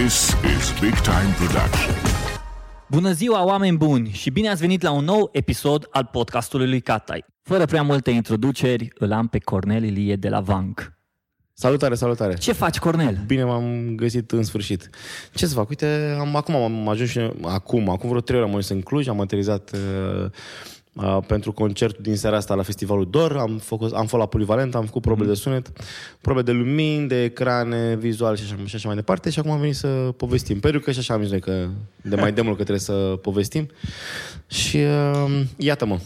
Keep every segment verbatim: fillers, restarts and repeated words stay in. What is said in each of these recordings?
This is Big Time Production. Bună ziua, oameni buni, și bine ați venit la un nou episod al podcastului lui Catay. Fără prea multe introduceri, îl am pe Cornel Ilie de la Vunk. Salutare, salutare. Ce faci, Cornel? Bine, m-am găsit în sfârșit. Ce să fac? Uite, am, acum am ajuns și acum, acum vreo trei ore am ajuns în Cluj, am aterizat uh, Uh, pentru concertul din seara asta la festivalul D O R. Am făcut, am fost la Polivalentă, am făcut probe mm. de sunet, probe de lumini, de ecrane, vizual și așa, și așa mai departe. Și acum am venit să povestim, pentru că și așa am zis noi că de mai demult că trebuie să povestim. Și uh, iată-mă,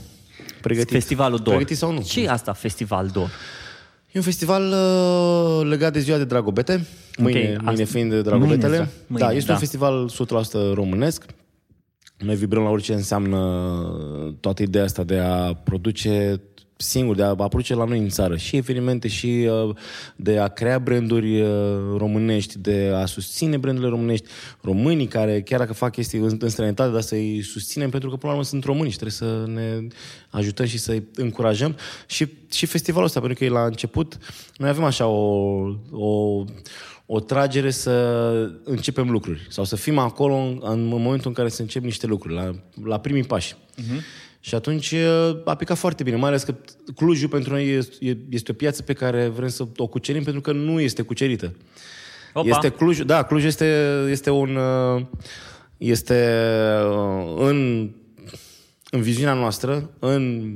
pregătit. Festivalul D O R. Pregătit sau nu? Ce e asta, festival D O R? E un festival uh, legat de ziua de Dragobete. Mâine, okay, mâine asta... fiind de Dragobetele. Mâine, da. Mâine, da, este da. Un festival o sută la sută românesc. Noi vibrăm la orice înseamnă toată ideea asta de a produce singur, de a produce la noi în țară și evenimente și de a crea branduri românești, de a susține brandurile românești, românii care chiar dacă fac chestii în străinătate, dar să-i susținem, pentru că până la urmă sunt români și trebuie să ne ajutăm și să-i încurajăm. Și, și festivalul ăsta, pentru că e la început, noi avem așa o... o o tragere să începem lucruri sau să fim acolo în, în momentul în care să încep niște lucruri, la, la primii pași. Uh-huh. Și atunci a picat foarte bine, mai ales că Clujul pentru noi este o piață pe care vrem să o cucerim, pentru că nu este cucerită. Opa. Este Cluj, da, Cluj este, este un este în, în viziunea noastră, în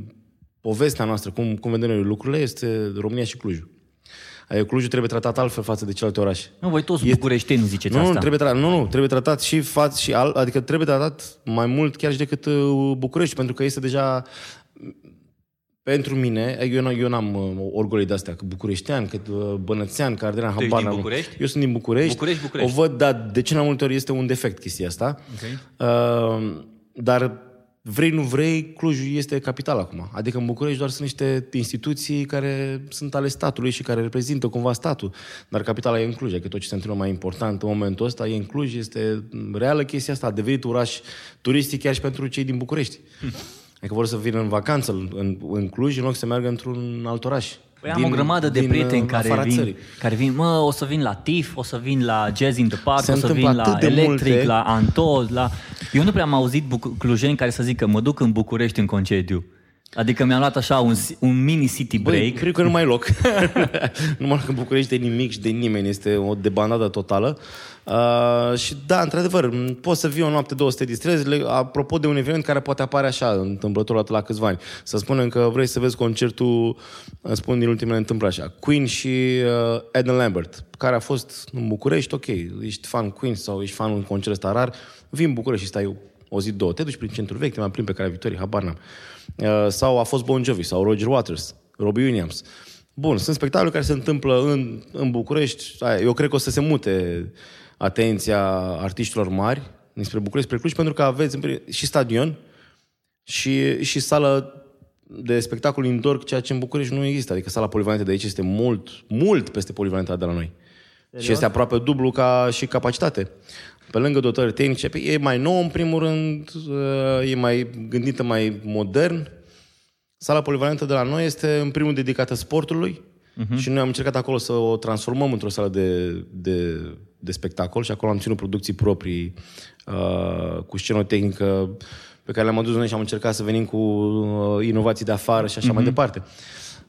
povestea noastră, cum, cum vedem noi lucrurile, este România și Clujul. Clujul trebuie tratat altfel față de celelalte orașe. Nu, voi toți este... bucureșteni ziceți nu, asta. Nu, trebuie tratat, nu, nu, trebuie tratat și față și al, adică trebuie tratat mai mult chiar și decât București, pentru că este deja pentru mine, eu, eu n-am orgolii de astea, că bucureștean, că bănățean, că ardean, habar n-am. București? Eu sunt din București. București, București. O văd, dar de ce mai multe ori este un defect chestia asta. Okay. Uh, dar vrei, nu vrei, Clujul este capital acum. Adică în București doar sunt niște instituții care sunt ale statului și care reprezintă cumva statul. Dar capitala e în Cluj, adică tot ce se întâmplă mai important în momentul ăsta e în Cluj, este reală chestia asta. A devenit oraș turistic chiar și pentru cei din București. Hm. Adică vor să vină în vacanță în, în Cluj, în loc să meargă într-un alt oraș. Păi din, am o grămadă de prieteni care vin, care vin, mă, o să vin la T I F, o să vin la Jazz in the Park, se o să vin la Electric, multe. La Antoz, la... Eu nu prea am auzit buc- clujeni care să zică mă duc în București în concediu. Adică mi-am luat așa un, un mini city break. Băi, cred că nu mai e loc. Nu mai loc în București de nimic și de nimeni. Este o debandadă totală. Uh, și da, într-adevăr, poți să vii o noapte, două, să te distrezi. Apropo de un eveniment care poate apare așa, întâmplător la câțiva ani. Să spunem că vrei să vezi concertul, spun din ultimele întâmplări așa, Queen și uh, Adam Lambert, care a fost în București, ok, ești fan Queen sau ești fan un concert ăsta rar, vii în București și stai eu. O zi, două, te duci prin centrul vechi, te mai plimbi pe Calea Victoriei, habar n-am. Uh, sau a fost Bon Jovi, sau Roger Waters, Robbie Williams. Bun, sunt spectacole care se întâmplă în, în București. Eu cred că o să se mute atenția artiștilor mari dinspre București, spre Cluj, pentru că aveți și stadion și, și sală de spectacol indoor, ceea ce în București nu există. Adică sala Polivalentă de aici este mult, mult peste Polivalentă de la noi. Serios? Și este aproape dublu ca și capacitate. Pe lângă dotări tehnice, e mai nou în primul rând, e mai gândită, mai modern. Sala Polivalentă de la noi este în primul dedicată sportului, uh-huh. Și noi am încercat acolo să o transformăm într-o sală de, de, de spectacol și acolo am ținut producții proprii uh, cu scenotehnică pe care le-am adus noi și am încercat să venim cu uh, inovații de afară și așa uh-huh. mai departe.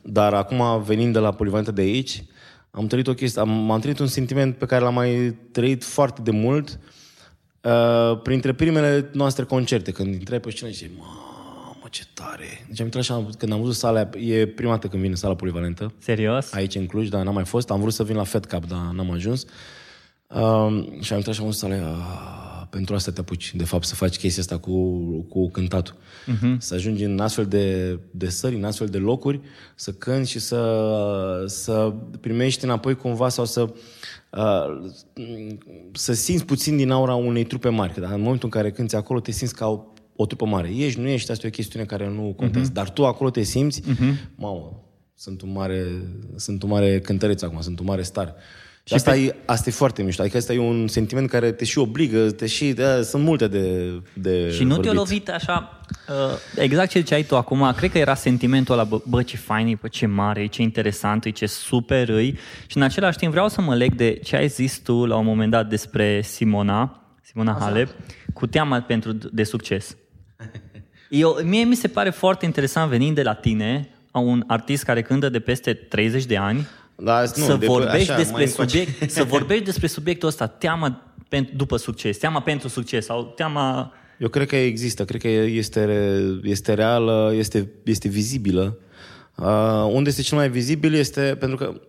Dar acum, venind de la Polivalentă de aici, am întâlnit o chestie, am, am întâlnit un sentiment pe care l-am mai trăit foarte de mult uh, printre primele noastre concerte, când intrai pe scenă și ziceai, mamă, ce tare! Deci am intrat așa, când am văzut sala, e prima dată când vine sala Polivalentă. Serios? Aici în Cluj, dar n-am mai fost. Am vrut să vin la Fed Cup, dar n-am ajuns. Uh, și am intrat și am văzut sala, uh, pentru asta te apuci, de fapt, să faci chestia asta cu, cu cântatul. Uh-huh. Să ajungi în astfel de, de sări, în astfel de locuri, să cânti și să, să primești înapoi cumva sau să... Uh, să simți puțin din aura unei trupe mari. Dar în momentul în care cânti acolo, te simți ca o, o trupă mare. Ești, nu ești, asta e o chestiune care nu contează. Uh-huh. Dar tu acolo te simți, uh-huh. mamă, sunt un mare, sunt un mare cântăreț acum, sunt un mare star. Și asta, pe... e, asta e foarte mișto. Adică asta e un sentiment care te și obligă, te și, da, sunt multe de, de Și nu vorbit. Te-a lovit așa uh, exact ce ziceai tu acum. Cred că era sentimentul ăla, bă, bă ce fain e, bă, ce mare e, ce interesant e, ce super e. Și în același timp vreau să mă leg de ce ai zis tu la un moment dat despre Simona Simona Halep, cu teama pentru de succes. Eu, mie mi se pare foarte interesant, venind de la tine, un artist care cântă de peste treizeci de ani, da, nu, să, de vorbești așa, despre subiect, să vorbești despre subiectul ăsta, teama pentru, după succes, teama pentru succes sau teama... Eu cred că există, cred că este, este reală, este, este vizibilă. Uh, unde este cel mai vizibil este, pentru că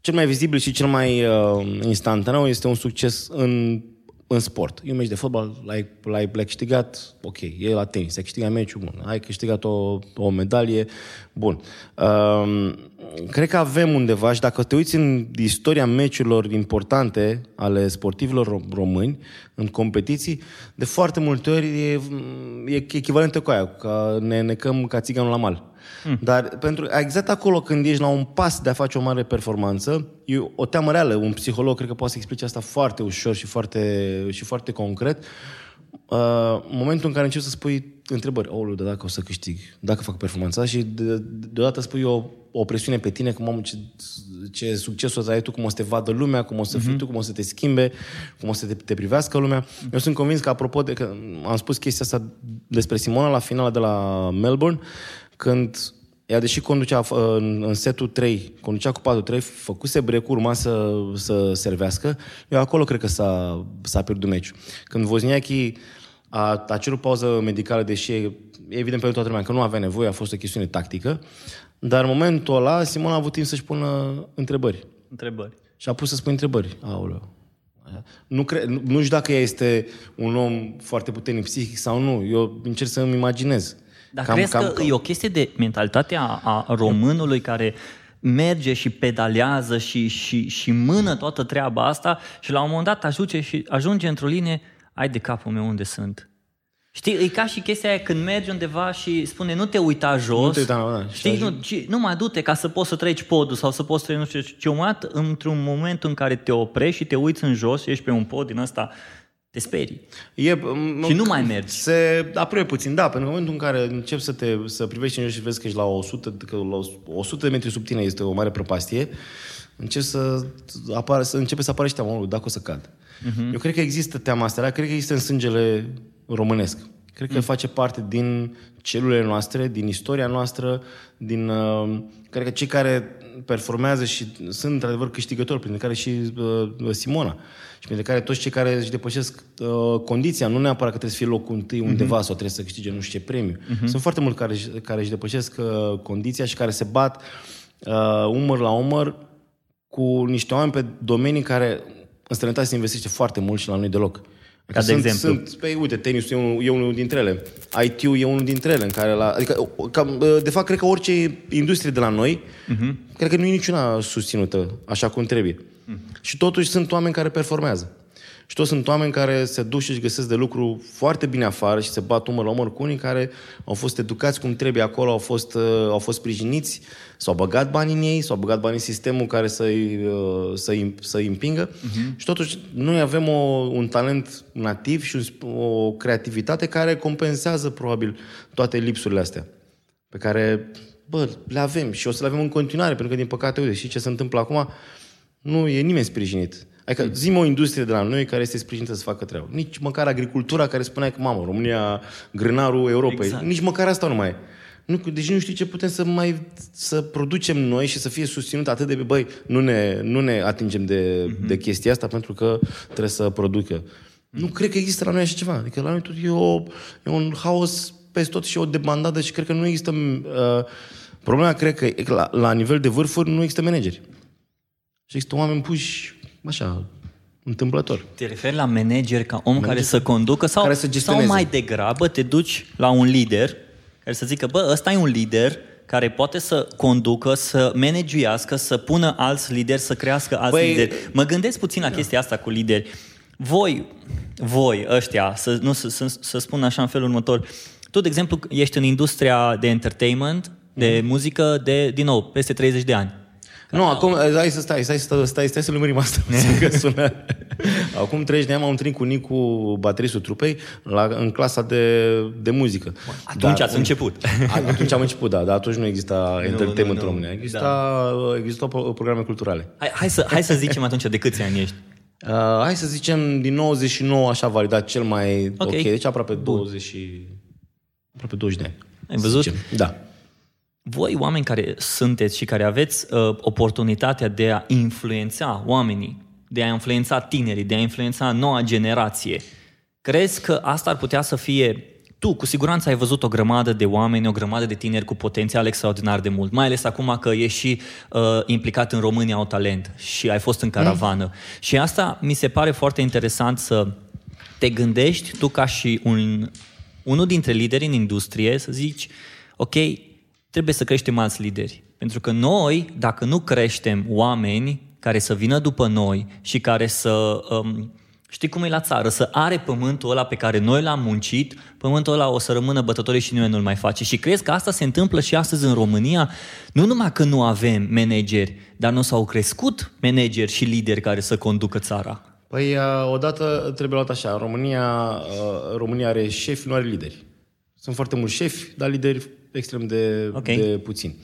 cel mai vizibil și cel mai uh, instantaneu este un succes în în sport. E un meci de fotbal, l-ai, l-ai, l-ai câștigat, ok, e la tenis, ai câștigat meciul, bun, ai câștigat o, o medalie, bun. Um, cred că avem undeva, și dacă te uiți în istoria meciurilor importante ale sportivilor români, în competiții, de foarte multe ori e, e echivalentă cu aia, că ne necăm ca țiganul la mal. Mm. Dar pentru, exact acolo când ești la un pas de a face o mare performanță, e o teamă reală. Un psiholog cred că poate să explice asta foarte ușor și foarte, și foarte concret. În uh, momentul în care începi să spui întrebări, oh, de dacă o să câștig, dacă fac performanța, și de, deodată spui o, o presiune pe tine, cum, mamă, ce, ce succes o să ai tu, cum o să te vadă lumea, cum o să mm-hmm. fii tu, cum o să te schimbe, cum o să te, te privească lumea. Eu sunt convins că, apropo de că am spus chestia asta despre Simona la finala de la Melbourne, când ea, deși conducea în setul trei, conducea cu patru trei, făcuse break-ul, urma să, să servească, eu acolo cred că s-a, s-a pierdut meciul. Când Wozniaki a, a cerut pauză medicală, deși e evident pentru toată lumea că nu avea nevoie, a fost o chestiune tactică, dar în momentul ăla Simona a avut timp să-și pună întrebări. Întrebări. Și a pus să-și pună întrebări. Aoleu. Nu, cre- nu, nu știu dacă ea este un om foarte puternic psihic sau nu, eu încerc să îmi imaginez. Dar cam, crezi cam, că cam. E o chestie de mentalitatea a, a românului care merge și pedalează și, și, și mână toată treaba asta și la un moment dat ajunge, și, ajunge într-o linie, ai de capul meu unde sunt. Știi, e ca și chestia aia când mergi undeva și spune nu te uita jos, nu te uita, da, știi, nu, ci, nu mai du-te ca să poți să treci podul sau să poți să treci nu știu ce, umat, într-un moment în care te oprești și te uiți în jos și ești pe un pod din ăsta... Te sperii. E, și nu mai mergi. Se apropie puțin, da, pentru că în momentul în care începi să te să privești în jos și vezi că ești la o sută, că la o sută de metri sub tine este o mare prăpastie, începi să, apar, să începe să apară și teama, dacă o să cad. Uh-huh. Eu cred că există teama asta, cred că există în sângele românesc. Cred că uh-huh. face parte din celulele noastre, din istoria noastră, din... Uh, cred că cei care performează și sunt într-adevăr câștigători, printre care și uh, Simona. Și printre care toți cei care își depășesc uh, condiția, nu neapărat că trebuie să fie locul întâi undeva, uh-huh. sau trebuie să câștige nu știu ce premiu. Uh-huh. Sunt foarte mulți care, care își depășesc uh, condiția și care se bat uh, umăr la umăr cu niște oameni pe domenii care în străinătate se investește foarte mult și la noi deloc. Ca de sunt, exemplu. Sunt, pe, uite, tenisul e, un, e unul dintre ele, I T-ul e unul dintre ele, în care la, adică, ca, de fapt, cred că orice industrie de la noi, uh-huh. cred că nu e niciuna susținută așa cum trebuie. Uh-huh. Și totuși sunt oameni care performează. Și toți sunt oameni care se duc și își găsesc de lucru foarte bine afară și se bat umăr la umăr cu unii care au fost educați cum trebuie acolo, au fost, au fost sprijiniți, s-au băgat bani în ei, s-au băgat bani în sistemul care să-i, să-i, să-i împingă. Uh-huh. Și totuși noi avem o, un talent nativ și o creativitate care compensează probabil toate lipsurile astea pe care, bă, le avem și o să le avem în continuare, pentru că din păcate, uite, și ce se întâmplă acum, nu e nimeni sprijinit. Adică zi-mi o industrie de la noi care este sprijinită să facă treabă. Nici măcar agricultura care spunea că, mamă, România, grânarul Europei, exact. Nici măcar asta nu mai e. Nu, deci nu știu ce putem să mai să producem noi și să fie susținut atât de, băi, nu ne, nu ne atingem de, mm-hmm. de chestia asta pentru că trebuie să producă. Mm-hmm. Nu cred că există la noi așa ceva. Adică la noi tot e, o, e un haos peste tot și o debandadă și cred că nu există... Uh, problema, cred că, la, la nivel de vârfuri, nu există manageri. Și există oameni puși... Așa, întâmplător. Te referi la manager ca om manager care să conducă sau, care să gestioneze. Sau mai degrabă te duci la un lider care să zică, bă, ăsta e un lider care poate să conducă, să managiuiască, să pună alți lideri, să crească alți Băi, lideri. Mă gândesc puțin la da. chestia asta cu lideri. Voi, voi ăștia, să, nu, să, să, să spun așa în felul următor, tu, de exemplu, ești în industria de entertainment, de mm. muzică, de, din nou, peste treizeci de ani. Nu, acum, hai să stai, stai, stai, stai, stai să lămurim asta. Acum treizeci de ani m-am întâlnit cu Nicu, bateristul trupei, la, în clasa de, de muzică. Atunci dar, ați început. Atunci am început, da, dar atunci nu exista nu, entertainment în România. Exista, da. Existau programe culturale. Hai, hai, să, hai să zicem atunci de câți ani ești. Uh, hai să zicem din nouăzeci și nouă, așa validat cel mai ok, okay, deci aproape douăzeci, aproape douăzeci de ani. Ai văzut? Zicem. Da. Voi, oameni care sunteți și care aveți uh, oportunitatea de a influența oamenii, de a influența tinerii, de a influența noua generație, crezi că asta ar putea să fie... Tu, cu siguranță, ai văzut o grămadă de oameni, o grămadă de tineri cu potențial extraordinar de mult, mai ales acum că ești și uh, implicat în Românii au talent și ai fost în caravană. Mm. Și asta mi se pare foarte interesant să te gândești, tu ca și un, unul dintre lideri în industrie, să zici, ok, trebuie să creștem alți lideri. Pentru că noi, dacă nu creștem oameni care să vină după noi și care să... Um, știi cum e la țară? Să are pământul ăla pe care noi l-am muncit, pământul ăla o să rămână bătătorii și nimeni nu-l mai face. Și crezi că asta se întâmplă și astăzi în România? Nu numai că nu avem manageri, dar nu s-au crescut manageri și lideri care să conducă țara. Păi, odată trebuie luat așa. România, România are șefi, nu are lideri. Sunt foarte mulți șefi, dar lideri extrem de, okay. de puțini.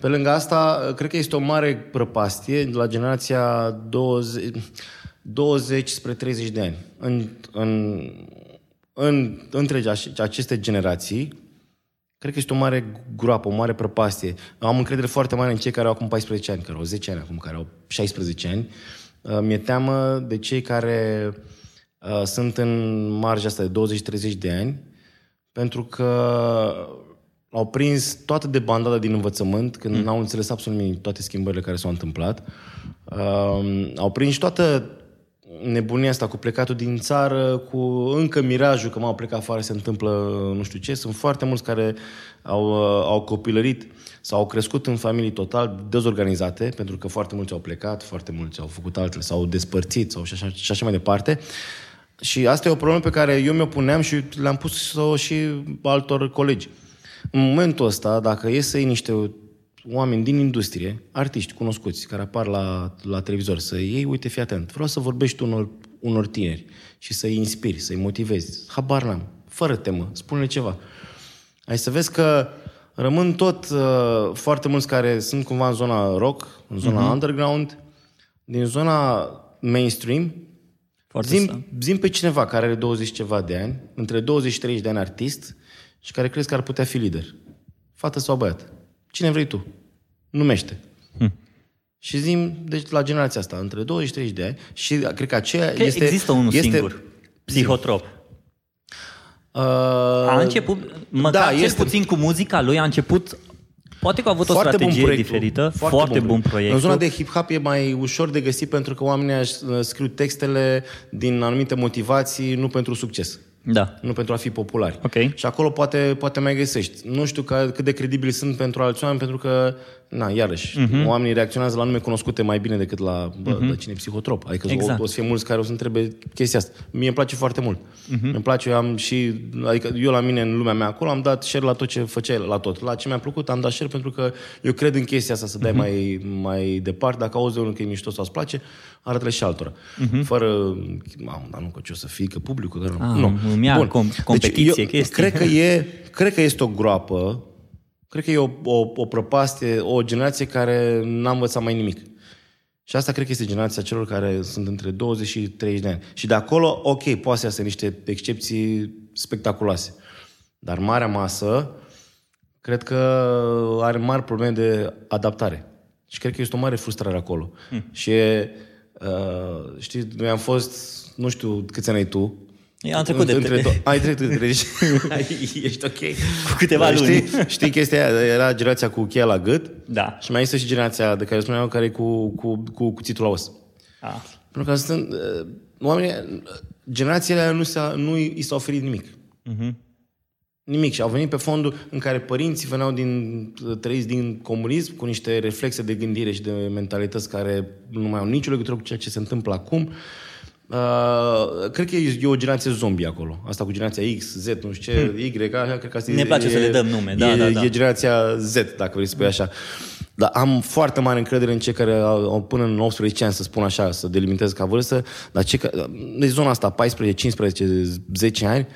Pe lângă asta, cred că este o mare prăpastie la generația douăzeci... douăzeci spre treizeci de ani. În, în, în, între aceste generații, cred că este o mare groapă, o mare prăpastie. Am încredere foarte mare în cei care au acum paisprezece ani, care au zece ani acum, care au șaisprezece ani. Mi-e teamă de cei care uh, sunt în marja asta de douăzeci treizeci de ani, pentru că au prins toată debandada din învățământ, când mm. n-au înțeles absolut nimic toate schimbările care s-au întâmplat. Uh, au prins toată nebunia asta cu plecatul din țară, cu încă mirajul că m-au plecat afară, se întâmplă nu știu ce. Sunt foarte mulți care au, au copilărit sau au crescut în familii total dezorganizate, pentru că foarte mulți au plecat, foarte mulți au făcut altele, s-au despărțit sau și așa, și așa mai departe. Și asta e o problemă pe care eu mi-o puneam și le-am pus-o și altor colegi. În momentul ăsta, dacă e să iei niște oameni din industrie, artiști cunoscuți, care apar la, la televizor, să iei, uite, fii atent, vreau să vorbești unor, unor tineri și să-i inspiri, să-i motivezi. Habar n-am, fără temă, spune-le ceva. Ai să vezi că rămân tot uh, foarte mulți care sunt cumva în zona rock, în zona uh-huh. underground, din zona mainstream. Zim, zim pe cineva care are douăzeci ceva de ani, între douăzeci și treizeci de ani artist, și care crezi că ar putea fi lider. Fată sau băiat. Cine vrei tu? Numește. Hmm. Și zim, deci la generația asta, între douăzeci și treizeci de ani, și cred că aceea că este... Există unul este singur, psihotrop. Uh, a început, măcar da, cel este... puțin cu muzica lui, a început... Poate că a avut o strategie diferită, foarte, foarte bun proiect. În zona de hip-hop e mai ușor de găsit, pentru că oamenii scriu textele din anumite motivații, nu pentru succes. Da. Nu pentru a fi populari. Okay. Și acolo poate, poate mai găsești. Nu știu că, cât de credibili sunt pentru alți oameni, pentru că, na, iarăși, uh-huh. oamenii reacționează la nume cunoscute mai bine decât la, bă, uh-huh. la cine e psihotrop. Adică exact. o, o să fie mulți care o să întrebe chestia asta. Mie îmi place foarte mult. Uh-huh. Îmi place, eu am și, adică eu la mine, în lumea mea acolo, am dat share la tot ce făceai, la tot. La ce mi-a plăcut, am dat share, pentru că eu cred în chestia asta, să dai uh-huh. mai, mai departe. Dacă auzi de unul că e mișto sau îți place, arătă-le și altora. Uh-huh. Fără, mamă, dar nu că ce o să fii, că publicul, că ah. nu. Mea, Bun. competiție, deci eu cred că, e, cred că este o groapă, cred că e o, o, o prăpastie, o generație care n-a învățat mai nimic. Și asta cred că este generația celor care sunt între douăzeci și treizeci de ani. Și de acolo, ok, poate să iasă niște excepții spectaculoase. Dar marea masă, cred că are mari probleme de adaptare. Și cred că este o mare frustrare acolo. Hmm. Și uh, știi, noi am fost, nu știu câți ani ai tu, eu am trecut între de... Tre- ai trecut de treizeci. Ești ok? Cu câteva luni. Știi, știi chestia aia? Era generația cu cheia la gât. Da. Și mai este și generația de care spuneam, care e cu, cu, cu cuțitul la os. Ah. Pentru că sunt... Oamenii... Generațiile aia nu, s-a, nu i s-a oferit nimic. Uh-huh. Nimic. Și au venit pe fondul în care părinții veneau din, trăiți din comunism, cu niște reflexe de gândire și de mentalități care nu mai au nicio legătură cu ceea ce se întâmplă acum. Uh, cred că e o generație zombie acolo. Asta cu generația X, Z, nu știu ce, Y, așa, cred că asta ne e, place e, să le dăm nume, da, e, da, da. E generația Z, dacă vrei să spui așa. Dar am foarte mare încredere în cei care au până în optsprezece ani, să spun așa, să delimitez ca vârstă, dar cei care, în zona asta, paisprezece, cincisprezece, zece ani,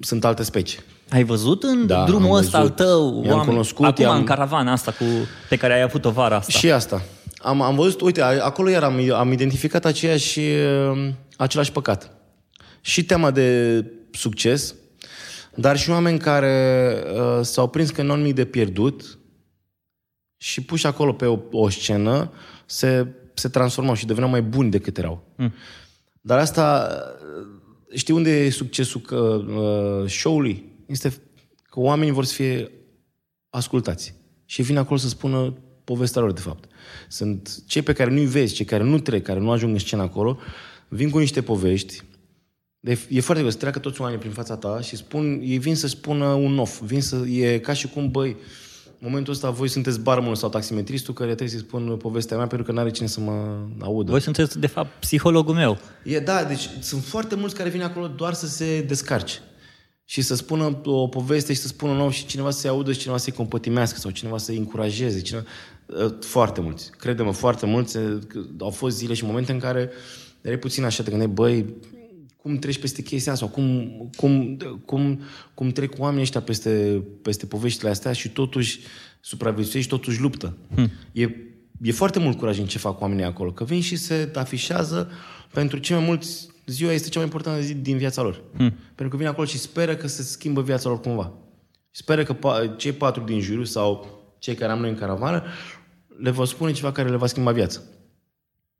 sunt alte specii. Ai văzut în da, drumul ăsta al tău oameni, cunoscut, acum i-am... în caravana asta cu, pe care ai avut-o vara asta? Și asta. Am, am văzut, uite, acolo iar am, am identificat aceeași, același păcat. Și tema de succes, dar și oameni care uh, s-au prins că n-au nimic de pierdut și puși acolo pe o, o scenă, se, se transformau și deveneau mai buni decât erau. Mm. Dar asta, știi unde e succesul că, uh, show-ului? Este că oamenii vor să fie ascultați. Și vin acolo să spună povestea lor, de fapt. Sunt cei pe care nu-i vezi, cei care nu trec, care nu ajung în scenă acolo, vin cu niște povești. E foarte greu să treacă toți oamenii prin fața ta și spun, ei vin să spună un of. Vin să, e ca și cum, băi, în momentul ăsta voi sunteți barmanul sau taximetristul care trebuie să-i spun povestea mea pentru că n-are cine să mă audă. Voi sunteți, de fapt, psihologul meu. E, da, deci sunt foarte mulți care vin acolo doar să se descarce. Și să spună o poveste și să spună nou și cineva să-i audă și cineva să-i compătimească sau cineva să-i încurajeze. Cineva... Foarte mulți. Crede-mă, foarte mulți. Au fost zile și momente în care erai puțin așa, te gândeai, băi, cum treci peste chestia asta sau cum, cum, cum, cum trec oamenii ăștia peste, peste poveștile astea și totuși supraviețuiești, totuși luptă. Hmm. E, e foarte mult curaj în ce fac oamenii acolo, că vin și se afișează pentru cei mai mulți. Ziua este cea mai importantă zi din viața lor. Hmm. Pentru că vin acolo și speră că se schimbă viața lor cumva. Speră că pa- cei patru din juriu sau cei care am noi în caravană le vor spune ceva care le va schimba viața.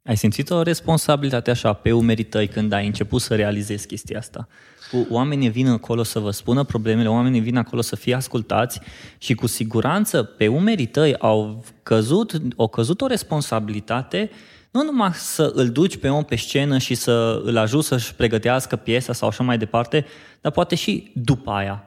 Ai simțit o responsabilitate așa pe umerii tăi când ai început să realizezi chestia asta? Cu oamenii vin acolo să vă spună problemele, oamenii vin acolo să fie ascultați și cu siguranță pe umerii tăi au căzut, au căzut o responsabilitate. Nu numai să îl duci pe om pe scenă și să îl ajuți să-și pregătească piesa sau așa mai departe, dar poate și după aia.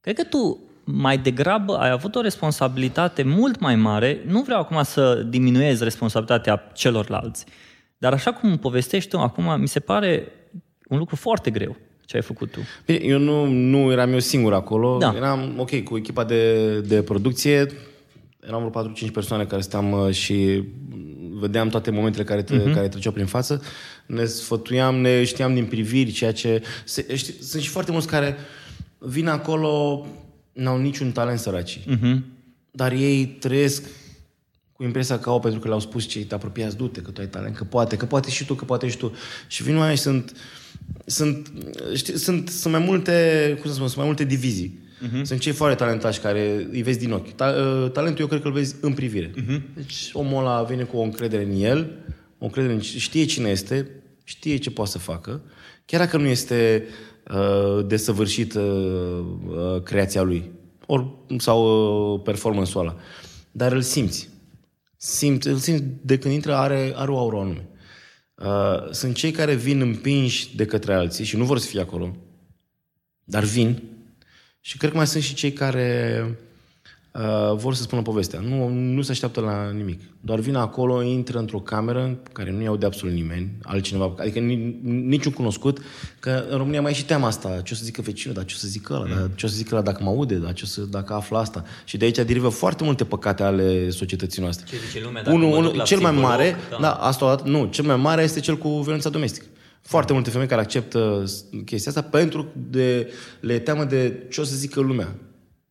Cred că tu mai degrabă ai avut o responsabilitate mult mai mare. Nu vreau acum să diminuez responsabilitatea celorlalți, dar așa cum povestești tu acum, mi se pare un lucru foarte greu ce ai făcut tu. Bine, eu nu, nu eram eu singur acolo. Da. Eram, ok, cu echipa de, de producție, eram vreo patru-cinci persoane care stăm și... vedeam toate momentele care, tre- uh-huh. care treceau prin față, ne sfătuiam, ne știam din priviri, ceea ce... Se, ști, sunt și foarte mulți care vin acolo, n-au niciun talent săracii, uh-huh. dar ei trăiesc cu impresia că au, pentru că le-au spus cei te apropiați, du-te, că tu ai talent, că poate, că poate și tu, că poate și tu. Și vin oamenii și sunt... Sunt, știi, sunt, sunt mai multe, cum să spun, sunt mai multe divizii. Uh-huh. Sunt cei foarte talentași care îi vezi din ochi. Ta- talentul eu cred că îl vezi în privire. Uh-huh. Deci omul ăla vine cu o încredere în el, o încredere în, știe cine este, știe ce poate să facă, chiar dacă nu este uh, desăvârșită uh, creația lui or, sau uh, performance-ul ăla. Dar îl simți. simți. Îl simți de când intră, are, are o aură anume. Uh, sunt cei care vin împinși de către alții și nu vor să fie acolo, dar vin. Și cred că mai sunt și cei care uh, vor să spună povestea. Nu, nu se așteaptă la nimic. Doar vin acolo, intră într-o cameră în care nu iau de absolut nimeni, altcineva, adică ni, niciun cunoscut, că în România mai e și teama asta. Ce o să zică vecinul, dar ce o să zică ăla, mm. dar ce o să zică ăla dacă mă aude, dar ce o să, dacă află asta. Și de aici derivă foarte multe păcate ale societății noastre. Ce zice lumea dacă Unu, mă duc la cel psiholog, mai mare, da. da, asta nu, cel mai mare este cel cu violența domestică. Foarte multe femei care acceptă chestia asta pentru că le teamă de ce o să zică lumea.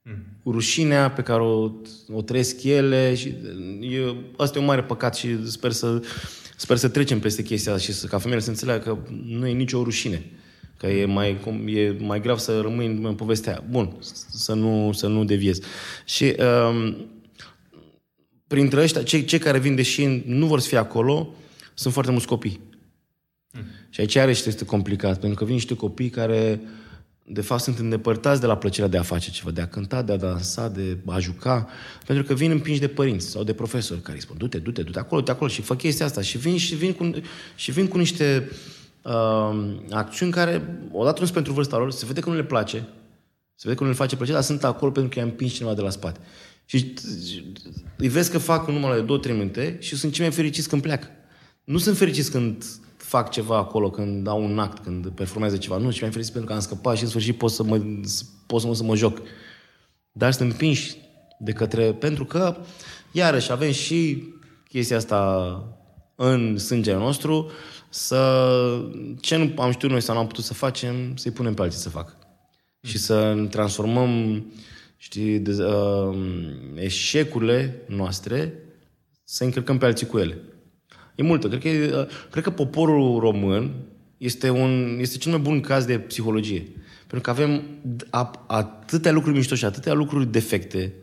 Mm. Rușinea pe care o, o trăiesc ele. Și eu, asta e un mare păcat și sper să, sper să trecem peste chestia asta și să, ca femeile să înțeleagă că nu e nicio rușine. Că e mai, cum, e mai grav să rămâi în povestea aia. Bun, să nu, să nu deviezi. Și um, printre ăștia, cei, cei care vin deși nu vor să fie acolo, sunt foarte mulți copii. Mm. Și aici iarăși este complicat, pentru că vin niște copii care de fapt sunt îndepărtați de la plăcerea de a face ceva, de a cânta, de a dansa, de a juca, pentru că vin împinși de părinți sau de profesori care îi spun du-te, du-te, du-te acolo, du-te acolo și fă chestia asta și vin, și vin, cu, și vin cu niște uh, acțiuni care odată nu sunt pentru vârsta lor, se vede că nu le place, se vede că nu le face plăcere, dar sunt acolo pentru că i-a împins cineva de la spate. Și îi vezi că fac un număr de două, trei minute și sunt cei mai fericiți când pleacă. Nu sunt fericiți când fac ceva acolo, când dau un act, când performează ceva. Nu, și mi-am fericit pentru că am scăpat și în sfârșit pot să mă, pot să mă, să mă joc. Dar sunt împinși de către... Pentru că, iarăși, avem și chestia asta în sângele nostru, să... Ce nu am știut noi sau nu am putut să facem, să-i punem pe alții să facă. Mm. Și să transformăm, știi, de, uh, eșecurile noastre, să încărcăm pe alții cu ele. E multă. Cred că, uh, cred că poporul român este, un, este cel mai bun caz de psihologie. Pentru că avem atâtea lucruri mișto și atâtea lucruri defecte,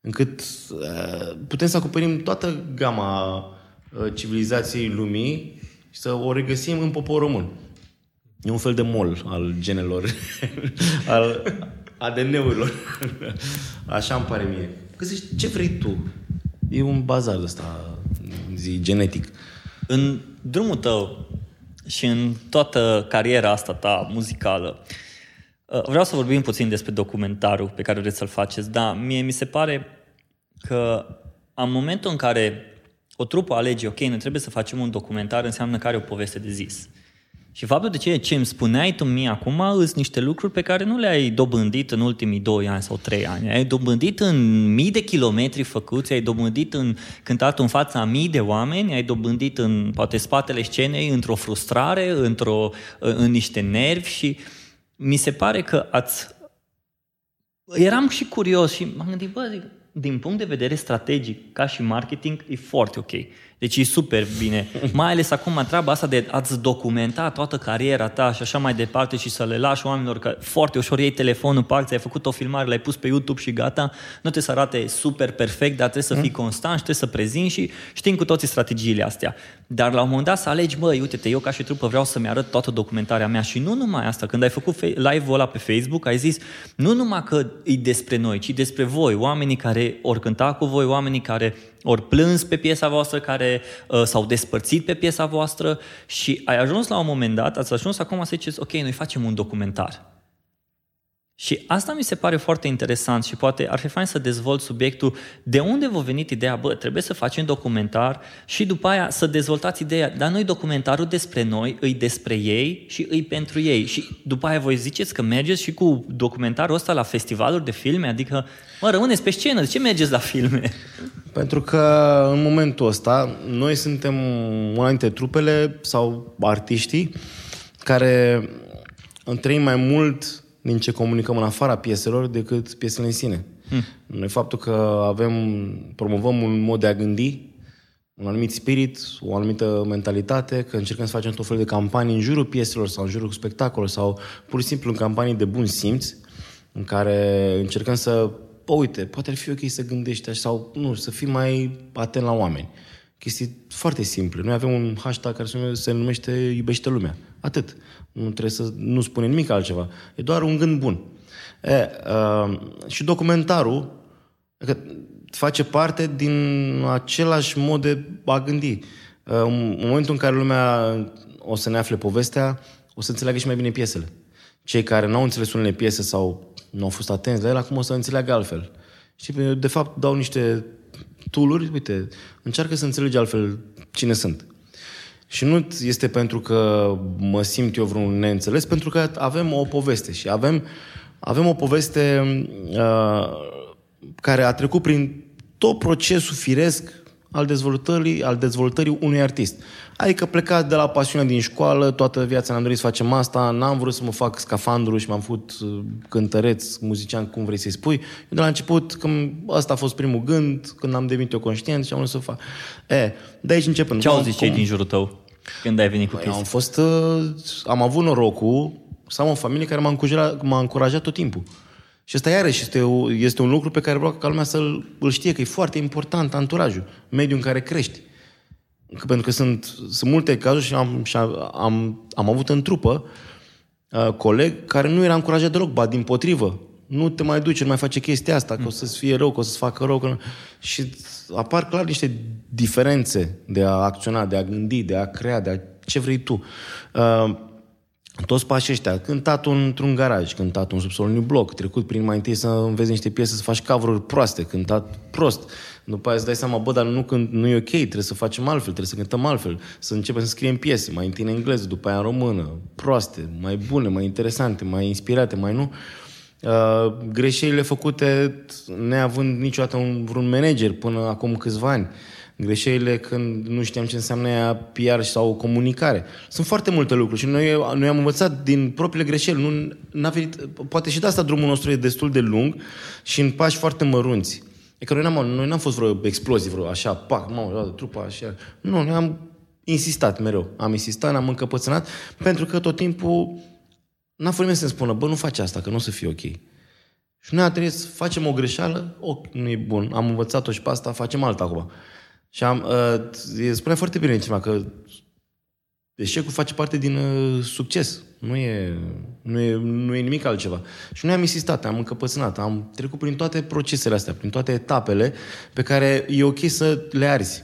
încât uh, putem să acoperim toată gama uh, civilizației lumii și să o regăsim în poporul român. E un fel de mol al genelor, al A D N-urilor. Așa îmi pare mie. Că zici, ce vrei tu? E un bazar ăsta, zi, genetic. În drumul tău și în toată cariera asta ta muzicală, vreau să vorbim puțin despre documentarul pe care vreți să-l faceți, dar mie mi se pare că în momentul în care o trupă alege, ok, ne trebuie să facem un documentar, înseamnă că are o poveste de zis. Și faptul de ce, ce îmi spuneai tu mie acum, îs niște lucruri pe care nu le-ai dobândit în ultimii doi ani sau trei ani. Ai dobândit în mii de kilometri făcuți, ai dobândit în cântat în fața mii de oameni, ai dobândit în poate spatele scenei, într-o frustrare, într-o, în niște nervi și mi se pare că ați... Eram și curios și m-am gândit, bă, zic, din punct de vedere strategic, ca și marketing, e foarte ok. Deci e super bine. Mai ales acum treaba asta de a-ți documenta toată cariera ta și așa mai departe și să le lași oamenilor că foarte ușor iei telefonul pe alții, ai făcut o filmare, l-ai pus pe YouTube și gata. Nu trebuie să arate super perfect, dar trebuie să fii constant și trebuie să prezinți și știm cu toții strategiile astea. Dar la un moment dat să alegi, băi, uite-te, eu ca și trupă vreau să-mi arăt toată documentarea mea și nu numai asta. Când ai făcut live-ul ăla pe Facebook, ai zis nu numai că e despre noi, ci despre voi, oamenii care ori cânta cu voi, oamenii care ori plâns pe piesa voastră, care uh, s-au despărțit pe piesa voastră și ai ajuns la un moment dat, ați ajuns acum să ziceți, ok, noi facem un documentar. Și asta mi se pare foarte interesant și poate ar fi fain să dezvolt subiectul de unde v-a venit ideea, bă, trebuie să facem documentar și după aia să dezvoltați ideea, dar noi documentarul despre noi, îi despre ei și îi pentru ei. Și după aia voi ziceți că mergeți și cu documentarul ăsta la festivaluri de filme, adică, mă, rămâneți pe scenă, de ce mergeți la filme? Pentru că în momentul ăsta noi suntem una dintre trupele sau artiștii care trăim mai mult din ce comunicăm în afara pieselor decât piesele în sine. Hmm. Noi faptul că avem, promovăm un mod de a gândi, un anumit spirit, o anumită mentalitate, că încercăm să facem tot felul de campanii în jurul pieselor sau în jurul spectacolelor sau pur și simplu în campanii de bun simț în care încercăm să, bă, uite, poate ar fi ok să gândești așa sau nu, să fii mai atent la oameni. Chestii foarte simple. Noi avem un hashtag care se numește Iubește Lumea. Atât. Nu trebuie să nu spune nimic altceva. E doar un gând bun. E, uh, și documentarul că face parte din același mod de a gândi. Uh, în momentul în care lumea o să ne afle povestea, o să înțeleagă și mai bine piesele. Cei care n-au înțeles unele piese sau nu au fost atenți la ele, acum o să înțeleagă altfel. Și de fapt dau niște tool-uri, uite, încearcă să înțelegi altfel cine sunt. Și nu este pentru că mă simt eu vreun neînțeles, pentru că avem o poveste și avem, avem o poveste uh, care a trecut prin tot procesul firesc al dezvoltării, al dezvoltării unui artist. Adică plecat de la pasiunea din școală, toată viața ne-am dorit să facem asta, n-am vrut să mă fac scafandru și m-am făcut cântăreț, muzician, cum vrei să-i spui. Eu de la început, când ăsta a fost primul gând, când am devenit eu conștient și am vrut să fac. E, de aici începem. Ce au zis cei din jurul tău când ai venit cu chestia? Am fost, am avut norocul să am o familie care m-a încurajat, m-a încurajat tot timpul. Și asta iarăși este, o, este un lucru pe care vreau ca lumea să-l îl știe, că e foarte important anturajul, mediul în care crești. Că, pentru că sunt, sunt multe cazuri și am, și am, am avut în trupă uh, coleg care nu era încurajat deloc, ba din potrivă. Nu te mai duci, nu mai face chestia asta, că o să-ți fie rău, că o să-ți facă rău. Că... Și apar clar niște diferențe de a acționa, de a gândi, de a crea, de a ce vrei tu. Uh, Toți pașii ăștia, cântat într-un garaj, cântat un subsol unui bloc, trecut prin mai întâi să înveți niște piese, să faci cover-uri proaste, cântat prost. După aia îți dai seama, bă, dar nu, nu e ok, trebuie să facem altfel, trebuie să cântăm altfel, să începem să scriem piese, mai întâi în engleză, după aia în română, proaste, mai bune, mai interesante, mai inspirate, mai nu. Uh, greșelile făcute neavând niciodată un, vreun manager până acum câțiva ani, greșelile când nu știam ce înseamnă ea P R sau comunicare. Sunt foarte multe lucruri și noi, noi am învățat din propriile greșeli. Nu, n-a venit, poate și de asta drumul nostru e destul de lung și în pași foarte mărunți. E că noi n-am, noi n-am fost vreo explozie, vreo așa, pac, mamă, trupa, așa. Nu, noi am insistat mereu. Am insistat, ne-am încăpățânat, pentru că tot timpul n-a fost nimeni să-mi spună, bă, nu faci asta, că nu o să fie ok. Și noi a trebuit să facem o greșeală, oh, nu e bun, am învățat-o și pe asta, facem alta acum. Și am, uh, spunea foarte bine cineva că eșecul face parte din uh, succes. Nu e, nu, e, nu e nimic altceva. Și noi am insistat, am încăpățânat, am trecut prin toate procesele astea, prin toate etapele pe care e ok să le arzi.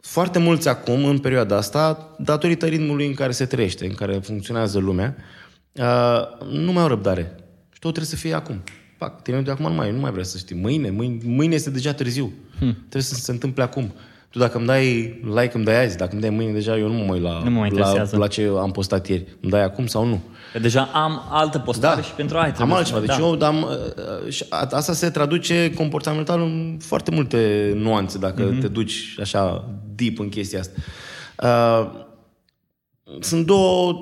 Foarte mulți acum, în perioada asta, datorită ritmului în care se trăiește, în care funcționează lumea, uh, nu mai au răbdare. Și tot trebuie să fie acum. Pac, de acum nu mai, nu mai vreau să știi. Mâine, mâine, mâine este deja târziu. Hmm. Trebuie să se întâmple acum. Tu dacă îmi dai like, îmi dai azi. Dacă îmi dai mâine, deja eu nu mă mai la, nu mă la, la ce am postat ieri. Îmi dai acum sau nu? Că deja am altă postare, da, și pentru aia am altceva. Deci da. eu am, asta se traduce comportamental în foarte multe nuanțe dacă mm-hmm. te duci așa deep în chestia asta. Uh, sunt două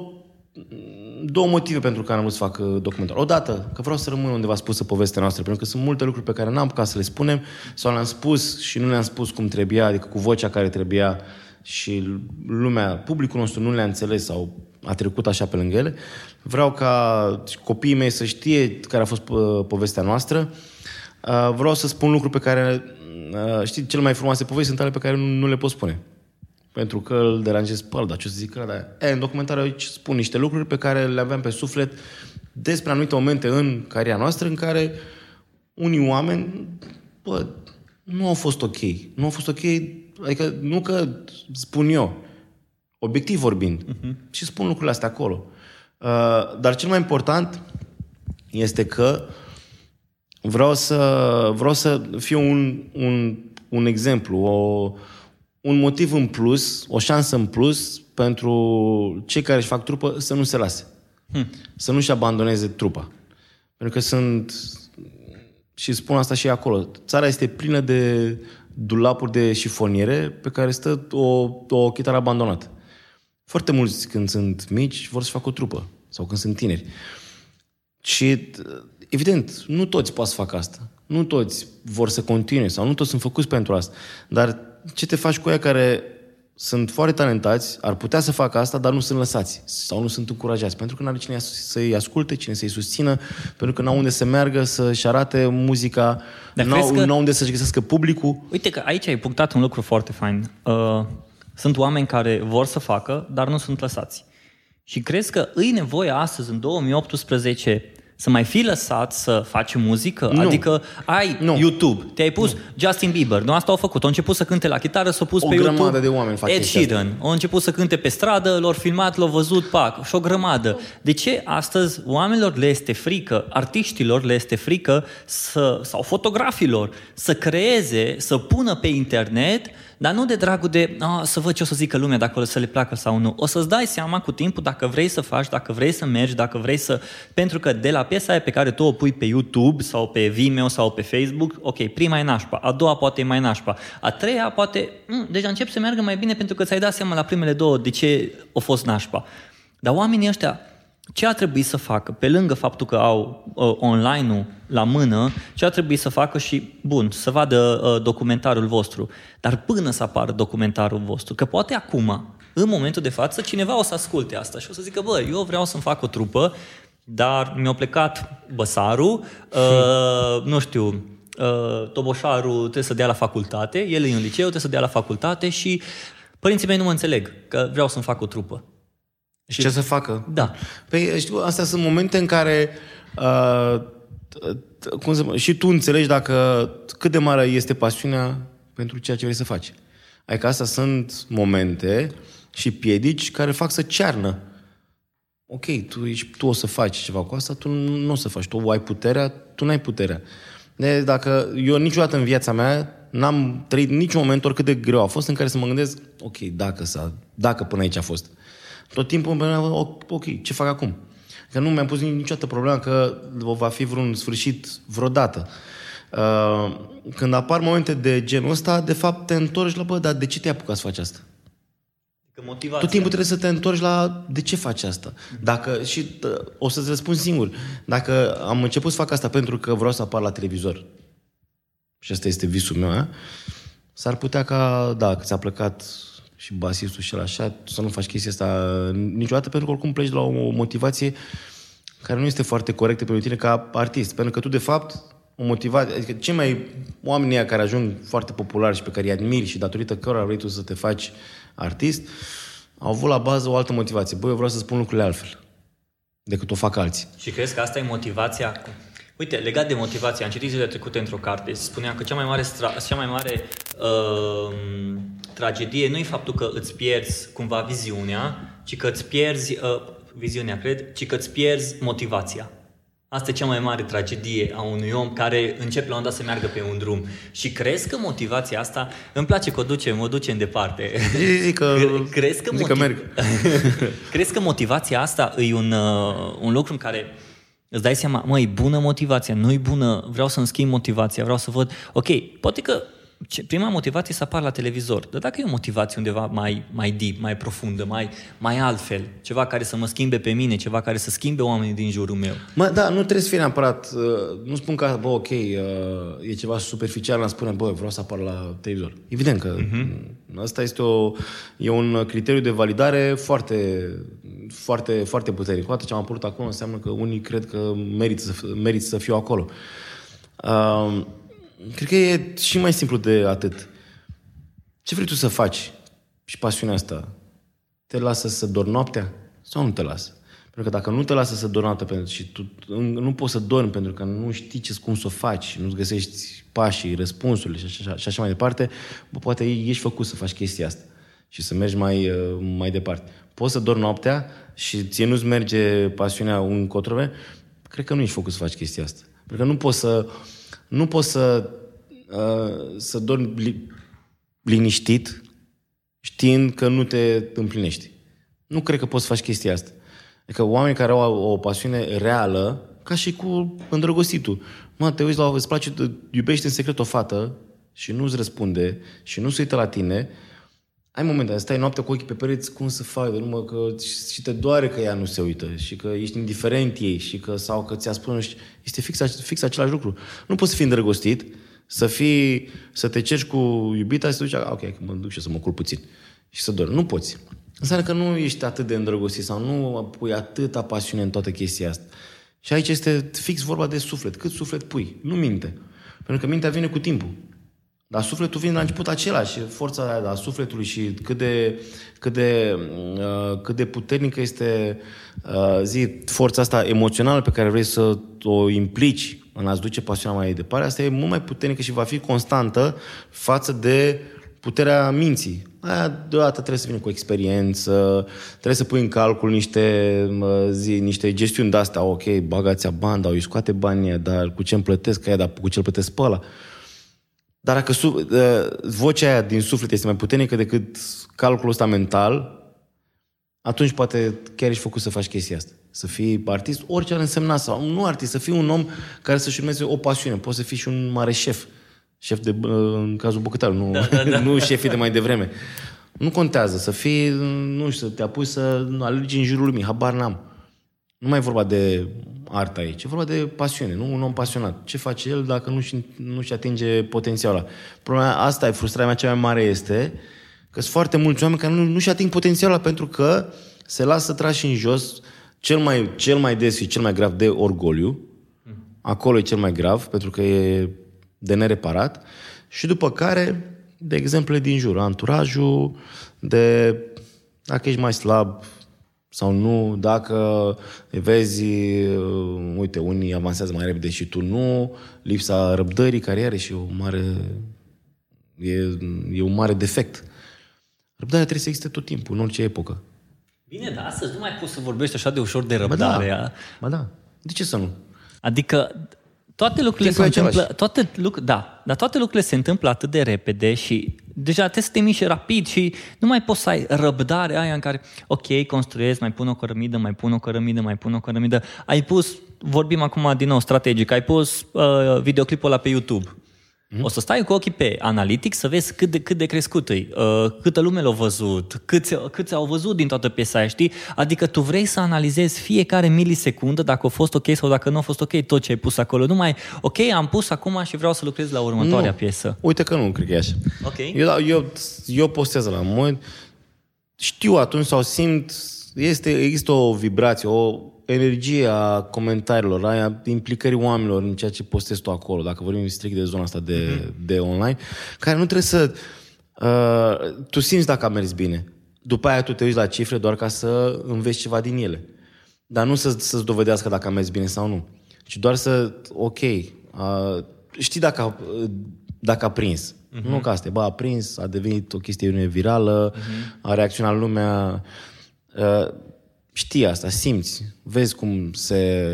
două motive pentru care am vrut să fac documentar. Odată, că vreau să rămân undeva spusă povestea noastră, pentru că sunt multe lucruri pe care n-am putut să le spunem sau le-am spus și nu le-am spus cum trebuia, adică cu vocea care trebuia și lumea, publicul nostru nu le-a înțeles sau a trecut așa pe lângă ele. Vreau ca copiii mei să știe care a fost povestea noastră. Vreau să spun lucruri pe care, știi, cele mai frumoase povești sunt ale pe care nu le pot spune. Pentru că îl deranjez pe al, dar ce să zic? Da. E, în documentare aici spun niște lucruri pe care le aveam pe suflet despre anumite momente în cariera noastră în care unii oameni, bă, nu au fost ok. Nu au fost ok, adică nu că spun eu, obiectiv vorbind, uh-huh. și spun lucrurile astea acolo. Uh, dar cel mai important este că vreau să, vreau să fiu un, un, un exemplu, o... un motiv în plus, o șansă în plus pentru cei care își fac trupă să nu se lase. Hmm. Să nu-și abandoneze trupa. Pentru că sunt, și spun asta și acolo, țara este plină de dulapuri de șifoniere pe care stă o, o chitară abandonată. Foarte mulți când sunt mici vor să facă o trupă. Sau când sunt tineri. Și evident, nu toți pot să facă asta. Nu toți vor să continue sau nu toți sunt făcuți pentru asta. Dar ce te faci cu aia care sunt foarte talentați, ar putea să facă asta, dar nu sunt lăsați sau nu sunt încurajați, pentru că n-are cine să-i asculte, cine să-i susțină, pentru că n-au unde să meargă, să-și arate muzica, dar n-au, că... n-au unde să-și găsească publicul. Uite că aici ai punctat un lucru foarte fain. Uh, sunt oameni care vor să facă, dar nu sunt lăsați. Și crezi că îi nevoie astăzi, în două mii optsprezece, să mai fi lăsat să faci muzică? Nu. Adică ai nu. YouTube, te-ai pus nu. Justin Bieber, nu asta au făcut, au început să cânte la chitară, s-au pus o pe YouTube. O grămadă de oameni fac Ed Sheeran, au început să cânte pe stradă, l-au filmat, l-au văzut, pac, și o grămadă. De ce astăzi oamenilor le este frică, artiștilor le este frică să, sau fotografilor, să creeze, să pună pe internet, dar nu de dragul de oh, să văd ce o să zică lumea, dacă o să le placă sau nu. O să-ți dai seama cu timpul dacă vrei să faci, dacă vrei să mergi, dacă vrei să... Pentru că de la piesa aia pe care tu o pui pe YouTube sau pe Vimeo sau pe Facebook, ok, prima e nașpa, a doua poate e mai nașpa, a treia poate... Mm, deja încep să meargă mai bine pentru că ți-ai dat seama la primele două de ce a fost nașpa. Dar oamenii ăștia, ce ar trebui să facă? Pe lângă faptul că au uh, online-ul la mână, ce ar trebui să facă și, bun, să vadă uh, documentarul vostru, dar până să apară documentarul vostru, că poate acum, în momentul de față, cineva o să asculte asta și o să zică, bă, eu vreau să-mi fac o trupă, dar mi-a plecat băsarul, uh, nu știu... toboșarul trebuie să dea la facultate, el e în liceu, trebuie să dea la facultate și părinții mei nu mă înțeleg că vreau să-mi fac o trupă. Și ce să facă? Da. Păi, știu, astea sunt momente în care uh, cum să, și tu înțelegi dacă cât de mare este pasiunea pentru ceea ce vrei să faci. Adică astea sunt momente și piedici care fac să cearnă. Ok, tu, ești, tu o să faci ceva cu asta, tu nu o să faci. Tu ai puterea, tu n-ai puterea. De, dacă eu niciodată în viața mea n-am trăit niciun moment, oricât de greu a fost, în care să mă gândesc, ok, dacă, s-a, dacă până aici a fost. Tot timpul îmi spuneam, ok, ce fac acum? Că nu mi-am pus niciodată problema că va fi vreun sfârșit vreodată. Când apar momente de genul ăsta, de fapt te întorci la, bă, dar de ce te-ai apucat să faci asta? Că motivația. Tot timpul trebuie să te întorci la de ce faci asta. Dacă, și o să-ți răspund singur. Dacă am început să fac asta pentru că vreau să apar la televizor, și asta este visul meu, a? S-ar putea ca, da, că ți-a plăcat și basistul și așa, să nu faci chestia asta niciodată, pentru că oricum pleci de la o motivație care nu este foarte corectă pentru tine ca artist. Pentru că tu, de fapt, o motivație... Adică cei mai oamenii care ajung foarte populari și pe care îi admiri și datorită cărora vrei tu să te faci artist, au avut la bază o altă motivație. Băi, eu vreau să spun lucrurile altfel decât o fac alții. Și crezi că asta e motivația acum? Uite, legat de motivație, am citit zilele trecute într-o carte, spunea că cea mai mare, stra- cea mai mare uh, tragedie nu e faptul că îți pierzi cumva viziunea, ci că îți pierzi, uh, viziunea cred, ci că îți pierzi motivația. Asta e cea mai mare tragedie a unui om care începe la un dat să meargă pe un drum. Și crezi că motivația asta... Îmi place că o duce, mă duce în departe. Zic că, crezi, că motiv... că merg. Crezi că motivația asta e un, uh, un lucru în care... Îți dai seama, măi, bună motivația, nu-i bună, vreau să-mi schimb motivația, vreau să văd... Ok, poate că prima motivație să apar la televizor, dar dacă e o motivație undeva mai, mai deep, mai profundă, mai, mai altfel, ceva care să mă schimbe pe mine, ceva care să schimbe oamenii din jurul meu... Mă, da, nu trebuie să fie neapărat... Nu spun că, bă, ok, e ceva superficial, am spune, bă, vreau să apar la televizor. Evident că uh-huh. asta este o, e un criteriu de validare foarte... foarte, foarte puternic. Toate ce am apărut acolo înseamnă că unii cred că merit să, merit să fiu acolo. Uh, cred că e și mai simplu de atât. Ce vrei tu să faci? Și pasiunea asta te lasă să dormi noaptea? Sau nu te lasă? Pentru că dacă nu te lasă să dormi noaptea și tu nu poți să dormi pentru că nu știi ce, cum să o faci, nu-ți găsești pașii, răspunsurile și așa, și așa mai departe, bă, poate ești făcut să faci chestia asta și să mergi mai, mai departe. Poți să dormi noaptea și ție nu-ți merge pasiunea uncotrove, cred că nu ești făcut să faci chestia asta. Pentru că nu poți să, nu poți să, uh, să dormi li, liniștit știind că nu te împlinești. Nu cred că poți să faci chestia asta. Adică oamenii care au o, o pasiune reală, ca și cu îndrăgostitul. Mă, te uiți la, îți place, iubești în secret o fată și nu-ți răspunde și nu se uită la tine. Ai momente, stai noaptea cu ochii pe pereți, cum să faci, numai că și te doare că ea nu se uită și că ești indiferent ei și că, sau că ți-a spus, este fix, fix același lucru. Nu poți să fii îndrăgostit, să, fii, să te cerci cu iubita și să duci, ok, mă duc și să mă culp puțin și să dormi. Nu poți. Înseamnă că nu ești atât de îndrăgostit sau nu pui atâta pasiune în toată chestia asta. Și aici este fix vorba de suflet. Cât suflet pui? Nu minte. Pentru că mintea vine cu timpul. Dar sufletul vine la început același, forța aia a sufletului și cât de, cât de, uh, cât de puternică este uh, zi, forța asta emoțională pe care vrei să o implici în a-ți duce pasiunea mai departe, asta e mult mai puternică și va fi constantă față de puterea minții. Aia deodată trebuie să vină cu experiență, trebuie să pui în calcul niște, zi, niște gestiuni de-astea, ok, bagați-a bani, dar îi scoate banii, dar cu ce îmi plătesc aia, dar cu ce îl plătesc pe ăla. Dar dacă sub, uh, vocea aia din suflet este mai puternică decât calculul ăsta mental, atunci poate chiar ești făcut să faci chestia asta. Să fii artist, orice ar însemna, sau nu artist, să fii un om care să-și urmeze o pasiune. Poți să fii și un mare șef. Șef de, uh, în cazul bucătarului, nu, da, da, da. Nu șefii de mai devreme. Nu contează. Să fii, nu știu, să te apuci să alergi în jurul lumii. Habar n-am. Nu mai e vorba de arta aici, e vorba de pasiune, nu? Un om pasionat. Ce face el dacă nu-și, nu-și atinge potențialul? Problema asta e frustrarea mea cea mai mare este că sunt foarte mulți oameni care nu, nu-și ating potențialul pentru că se lasă trași în jos, cel mai, cel mai des și cel mai grav de orgoliu. Acolo e cel mai grav, pentru că e de nereparat. Și după care, de exemple din jur, anturajul, de dacă ești mai slab, sau nu, dacă vezi, uite, unii avansează mai repede și tu nu, lipsa răbdării, care are și o mare, e, e un mare defect. Răbdarea trebuie să existe tot timpul, în orice epocă. Bine, dar astăzi nu mai poți să vorbești așa de ușor de răbdarea. Ba da, ba da. De ce să nu? Adică... Toate lucrurile se întâmplă, toate lucr- da, dar toate lucrurile se întâmplă atât de repede și deja trebuie să te miști rapid și nu mai poți să ai răbdarea aia în care, ok, construiesc, mai pun o cărămidă, mai pun o cărămidă, mai pun o cărămidă. Ai pus, vorbim acum din nou strategic, ai pus uh, videoclipul ăla pe YouTube. Mm-hmm. O să stai cu ochii pe Analytics să vezi cât de, cât de crescut e, uh, câtă lume l-a văzut, câți, câți au văzut din toată piesa aia, știi? Adică tu vrei să analizezi fiecare milisecundă dacă a fost ok sau dacă nu a fost ok tot ce ai pus acolo. Nu mai, ok, am pus acum și vreau să lucrez la următoarea nu. piesă. Uite că nu, cred că e așa. Okay. Eu, eu, eu postez la moment, știu atunci sau simt, este, există o vibrație, o energie a comentariilor, a implicării oamenilor în ceea ce postezi tu acolo, dacă vorbim strict de zona asta de, mm-hmm. de online, care nu trebuie să... Uh, tu simți dacă a mers bine. După aia tu te uiți la cifre doar ca să înveți ceva din ele. Dar nu să, să-ți dovedească dacă a mers bine sau nu. Ci doar să... Ok. Uh, știi dacă a, dacă a prins. Mm-hmm. Nu că asta e. Bă, a prins, a devenit o chestie virală, mm-hmm. a reacționat lumea... Uh, Știi asta, simți, vezi cum se,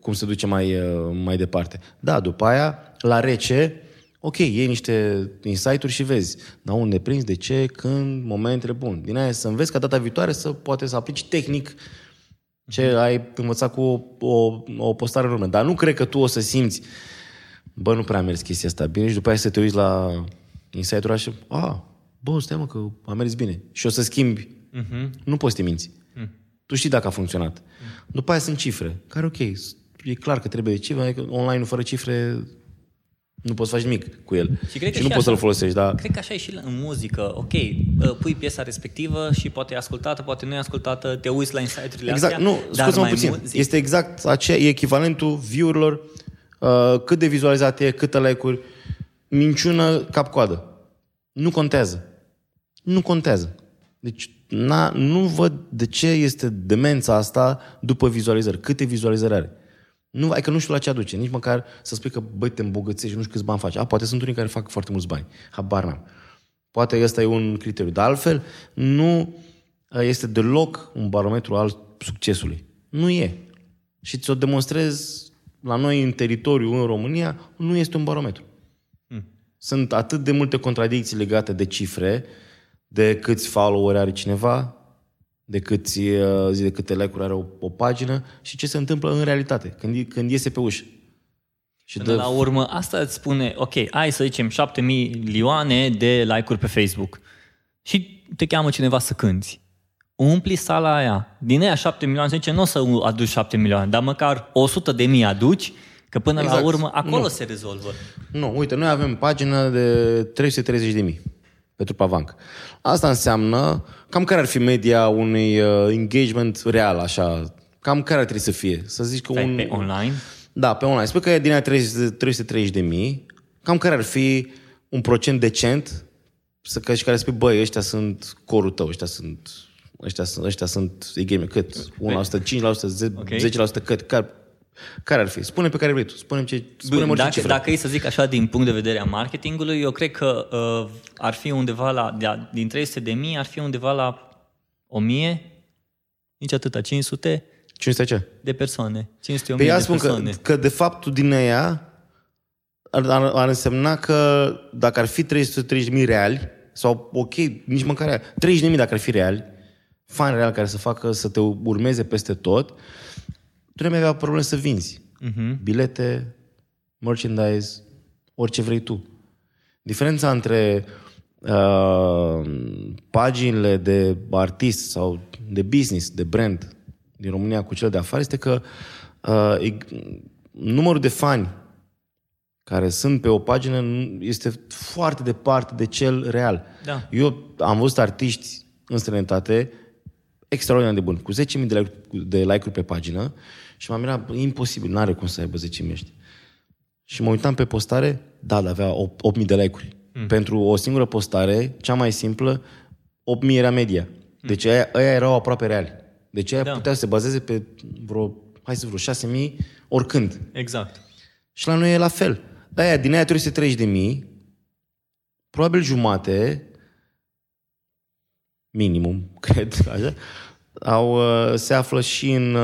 cum se duce mai, mai departe. Da, după aia, la rece, ok, iei niște insight-uri și vezi. Dar unde prinzi, de ce, când, momentele bune. Din aia să înveți ca data viitoare să poate să aplici tehnic ce ai învățat cu o, o postare în urmă. Dar nu cred că tu o să simți, bă, nu prea a mers chestia asta bine și după aia să te uiți la insight-uri așa, a, bă, stai mă că a mers bine. Și o să schimbi. Uh-huh. Nu poți să te minți. Uh-huh. Tu știi dacă a funcționat. După aia sunt cifre, care ok, e clar că trebuie de cifre, adică online-ul fără cifre nu poți să faci nimic cu el. Și, cred și nu poți așa, să-l folosești, dar... Cred că așa e și în muzică, ok, pui piesa respectivă și poate e ascultată, poate nu e ascultată, te uiți la insight-urile exact, astea. Exact, nu, scuze-mă puțin, mult, este exact aceea, e echivalentul view-urilor, uh, cât de vizualizat e, câte like-uri, minciună cap-coadă. Nu contează. Nu contează. Deci, na, nu văd de ce este demența asta după vizualizări. Câte vizualizări are? Nu, adică nu știu la ce aduce. Nici măcar să spui că, băi, te îmbogățești și nu știu câți bani faci. A, poate sunt unii care fac foarte mulți bani. Habar n-am. Poate ăsta e un criteriu. Dar altfel, nu este deloc un barometru al succesului. Nu e. Și ți-o demonstrez la noi în teritoriu, în România, nu este un barometru. Hmm. Sunt atât de multe contradicții legate de cifre, de câți follower are cineva, de, câți, de câte like-uri are o, o pagină și ce se întâmplă în realitate, când, când iese pe ușă. Și până de... la urmă, asta îți spune, ok, ai să zicem șapte milioane de like-uri pe Facebook și te cheamă cineva să cânti. Umpli sala aia. Din aia șapte milioane, să zice, nu o să aduci șapte milioane, dar măcar o sută de mii aduci, că până exact. La urmă acolo nu. Se rezolvă. Nu, uite, noi avem pagină de trei sute treizeci de mii. Pentru Pavanc. Asta înseamnă cam care ar fi media unui uh, engagement real, așa. Cam care ar trebui să fie? Să zici că pe, un... pe online? Da, pe online. Spui că e din aia trei sute treizeci de mii. Cam care ar fi un procent decent să că și care spui, băi, ăștia sunt corul tău, ăștia sunt ăștia sunt, ăștia sunt engagement. Cât? unu la sută, cinci la sută, zece la sută, okay. Cât? Care, care ar fi? Spune pe care vrei tu. Spune-mi ce, spune-mi orice cifră. Dacă e să zic așa din punct de vedere a marketingului, eu cred că uh, ar fi undeva la, de, din trei sute de mii, ar fi undeva la o mie, nici atâta, cinci sute. cinci sute ce? De persoane. cinci sute, o mie de persoane. Pe ea spun că, de fapt, din aia ar, ar, ar însemna că dacă ar fi trei sute treizeci de mii reali, sau, ok, nici măcar aia, treizeci de mii dacă ar fi reali, fan real care să facă, să te urmeze peste tot, tu nu mai avea probleme să vinzi. Uh-huh. Bilete, merchandise, orice vrei tu. Diferența între uh, paginile de artist sau de business, de brand din România cu cele de afară este că uh, numărul de fani care sunt pe o pagină este foarte departe de cel real. Da. Eu am văzut artiști în străinătate extraordinar de buni, cu zece mii de like-uri, de like-uri pe pagină și m-am mirat, imposibil, n-are cum să aibă zece mii ăștia. Și mă uitam pe postare, da, avea opt mii de like-uri. Mm. Pentru o singură postare, cea mai simplă, opt mii era media. Deci aia, aia erau aproape reali. Deci aia da. Putea să se bazeze pe vreo, hai să vreo șase mii oricând. Exact. Și la noi e la fel. Aia, din aia trei sute treizeci de mii, probabil jumate, minimum, cred, așa, au, se află și în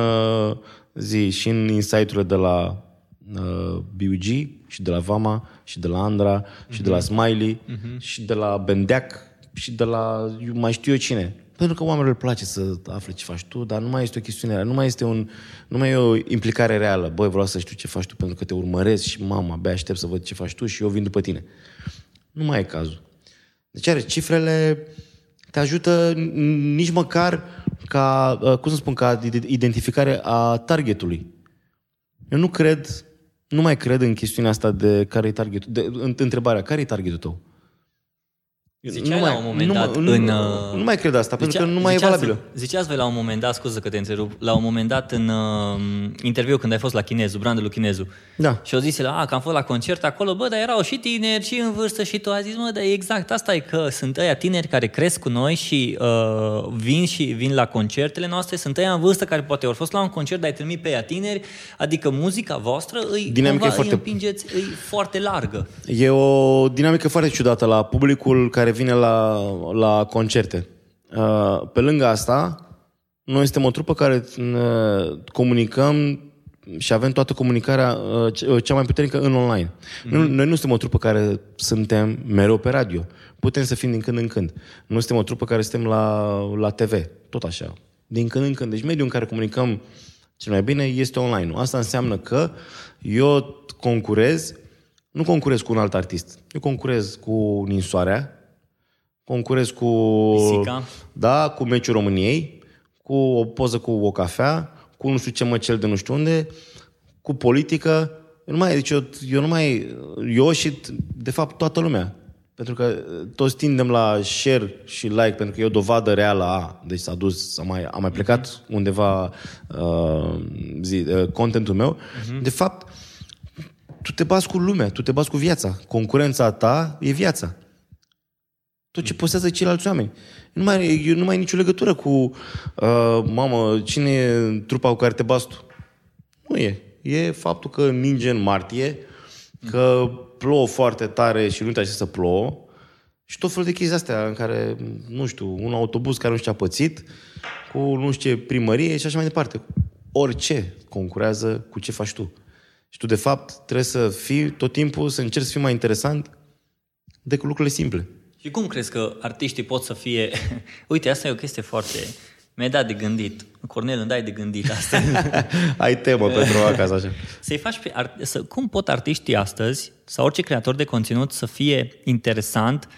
zi, și în insight-urile de la uh, B U G și de la Vama și de la Andra și uh-huh. de la Smiley uh-huh. și de la Bendeac și de la mai știu eu cine. Pentru că oamenilor îl place să afle ce faci tu, dar nu mai este o chestiune, nu mai este un, nu mai e o implicare reală. Băi, vreau să știu ce faci tu pentru că te urmăresc și mama, abia aștept să văd ce faci tu și eu vin după tine. Nu mai e cazul. Deci are cifrele te ajută nici măcar ca, cum să spun, ca identificare a targetului. Eu nu cred, nu mai cred în chestiunea asta de care e targetul, de, întrebarea, care e targetul tău? Ziceai la un moment dat nu, în... Nu, nu mai cred asta, zicea, pentru că nu mai ziceați, e valabilă. Ziceați voi la un moment dat, scuză că te întrerup, la un moment dat în uh, interviu când ai fost la Chinezu, brandul lui Chinezu. Da. Și au zis la, a, că am fost la concert acolo, bă, dar erau și tineri, și în vârstă, și tu ai zis, mă, dar exact, asta e că sunt ăia tineri care cresc cu noi și uh, vin și vin la concertele noastre, sunt ăia în vârstă care poate au fost la un concert, dar ai trimis pe ăia tineri, adică muzica voastră îi, cumva, îi foarte... împingeți, îi foarte largă. E o dinamică foarte ciudată la publicul care vine la, la concerte. Pe lângă asta, noi suntem o trupă care comunicăm și avem toată comunicarea cea mai puternică în online. Mm-hmm. Noi nu suntem o trupă care suntem mereu pe radio. Putem să fim din când în când. Nu suntem o trupă care suntem la, la T V. Tot așa. Din când în când. Deci mediul în care comunicăm cel mai bine este online. Asta înseamnă că eu concurez, nu concurez cu un alt artist. Eu concurez cu Ninsoarea, concurez cu Pisica. Da, cu meciul României, cu o poză cu o cafea, cu nu știu ce măcel de nu știu unde, cu politică. Eu nu mai, deci eu, eu nu mai, eu și de fapt toată lumea. Pentru că toți tindem la share și like, pentru că e o dovadă reală a, deci s-a dus, s-a mai, a mai plecat uh-huh. undeva uh, zi, uh, contentul meu. Uh-huh. De fapt, tu te bați cu lumea, tu te bați cu viața. Concurența ta e viața. Tot ce postează ceilalți oameni. Nu mai, eu nu mai e nicio legătură cu uh, mamă, cine e trupa cu care te bați tu? Nu e. E faptul că ninge în martie, că plouă foarte tare și nu te aștept să plouă și tot felul de chestii astea în care, nu știu, un autobuz care nu știu ce a pățit, cu nu știu ce primărie și așa mai departe. Orice concurează cu ce faci tu. Și tu, de fapt, trebuie să fii tot timpul, să încerci să fii mai interesant decât lucrurile simple. Și cum crezi că artiștii pot să fie... Uite, asta e o chestie foarte... Mi-ai dat de gândit. Cornel, îmi dai de gândit astăzi. Ai temă pentru acasă, așa. Să-i faci pe art... să... Cum pot artiștii astăzi, sau orice creator de conținut, să fie interesant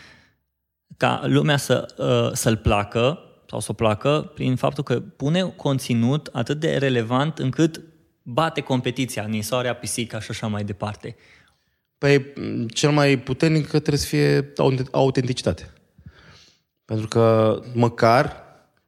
ca lumea să, uh, să-l placă, sau să o placă, prin faptul că pune conținut atât de relevant încât bate competiția, Ninsoarea, Pisica și așa mai departe. Păi, cel mai puternic trebuie să fie autenticitate. Pentru că, măcar,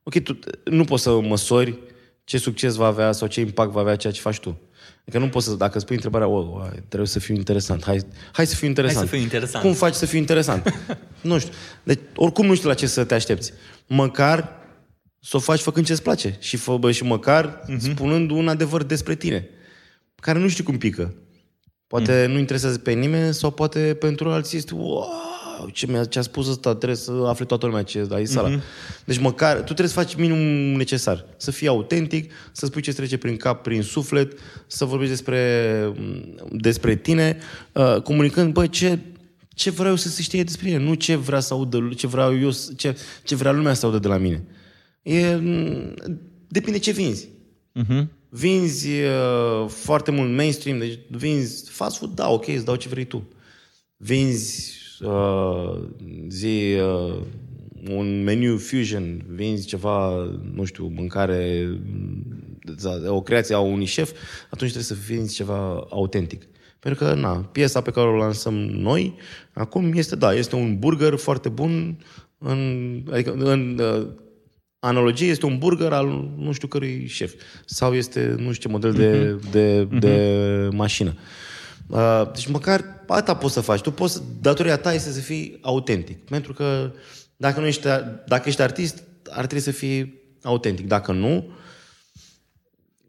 ok, tu nu poți să măsori ce succes va avea sau ce impact va avea ceea ce faci tu. Adică nu poți să, dacă îți pui întrebarea, o, trebuie să fiu interesant, hai, hai să fiu interesant. Hai să fiu interesant. Cum faci să fiu interesant? Nu știu. Deci, oricum nu știu la ce să te aștepți. Măcar să o faci făcând ce-ți place și, fă, bă, și măcar uh-huh. spunând un adevăr despre tine, care nu știu cum pică. Poate mm. nu interesează pe nimeni sau poate pentru alții este wow, ce mi-a ce a spus ăsta, trebuie să afle toată lumea ce ai sala. Mm-hmm. Deci măcar, tu trebuie să faci minimum necesar. Să fii autentic, să spui ce trece prin cap, prin suflet, să vorbești despre, despre tine, uh, comunicând, bă, ce, ce vreau eu să se știe despre mine, nu ce vrea să audă, ce vreau eu, ce, ce vrea lumea să audă de la mine. E, depinde ce vinzi. Mm-hmm. Vinzi uh, foarte mult mainstream, deci vinzi fast food, da, ok, îți dau ce vrei tu. Vinzi uh, zi, uh, un meniu fusion, vinzi ceva, nu știu, mâncare, o creație a unui șef, atunci trebuie să vinzi ceva autentic. Pentru că, na, piesa pe care o lansăm noi, acum este, da, este un burger foarte bun, în, adică în... Uh, analogie este un burger al nu știu cărui șef. Sau este nu știu ce model de, uh-huh. de, de uh-huh. mașină. Uh, deci măcar asta poți să faci. Tu poți, datoria ta este să fii autentic. Pentru că dacă, nu ești, dacă ești artist, ar trebui să fii autentic. Dacă nu,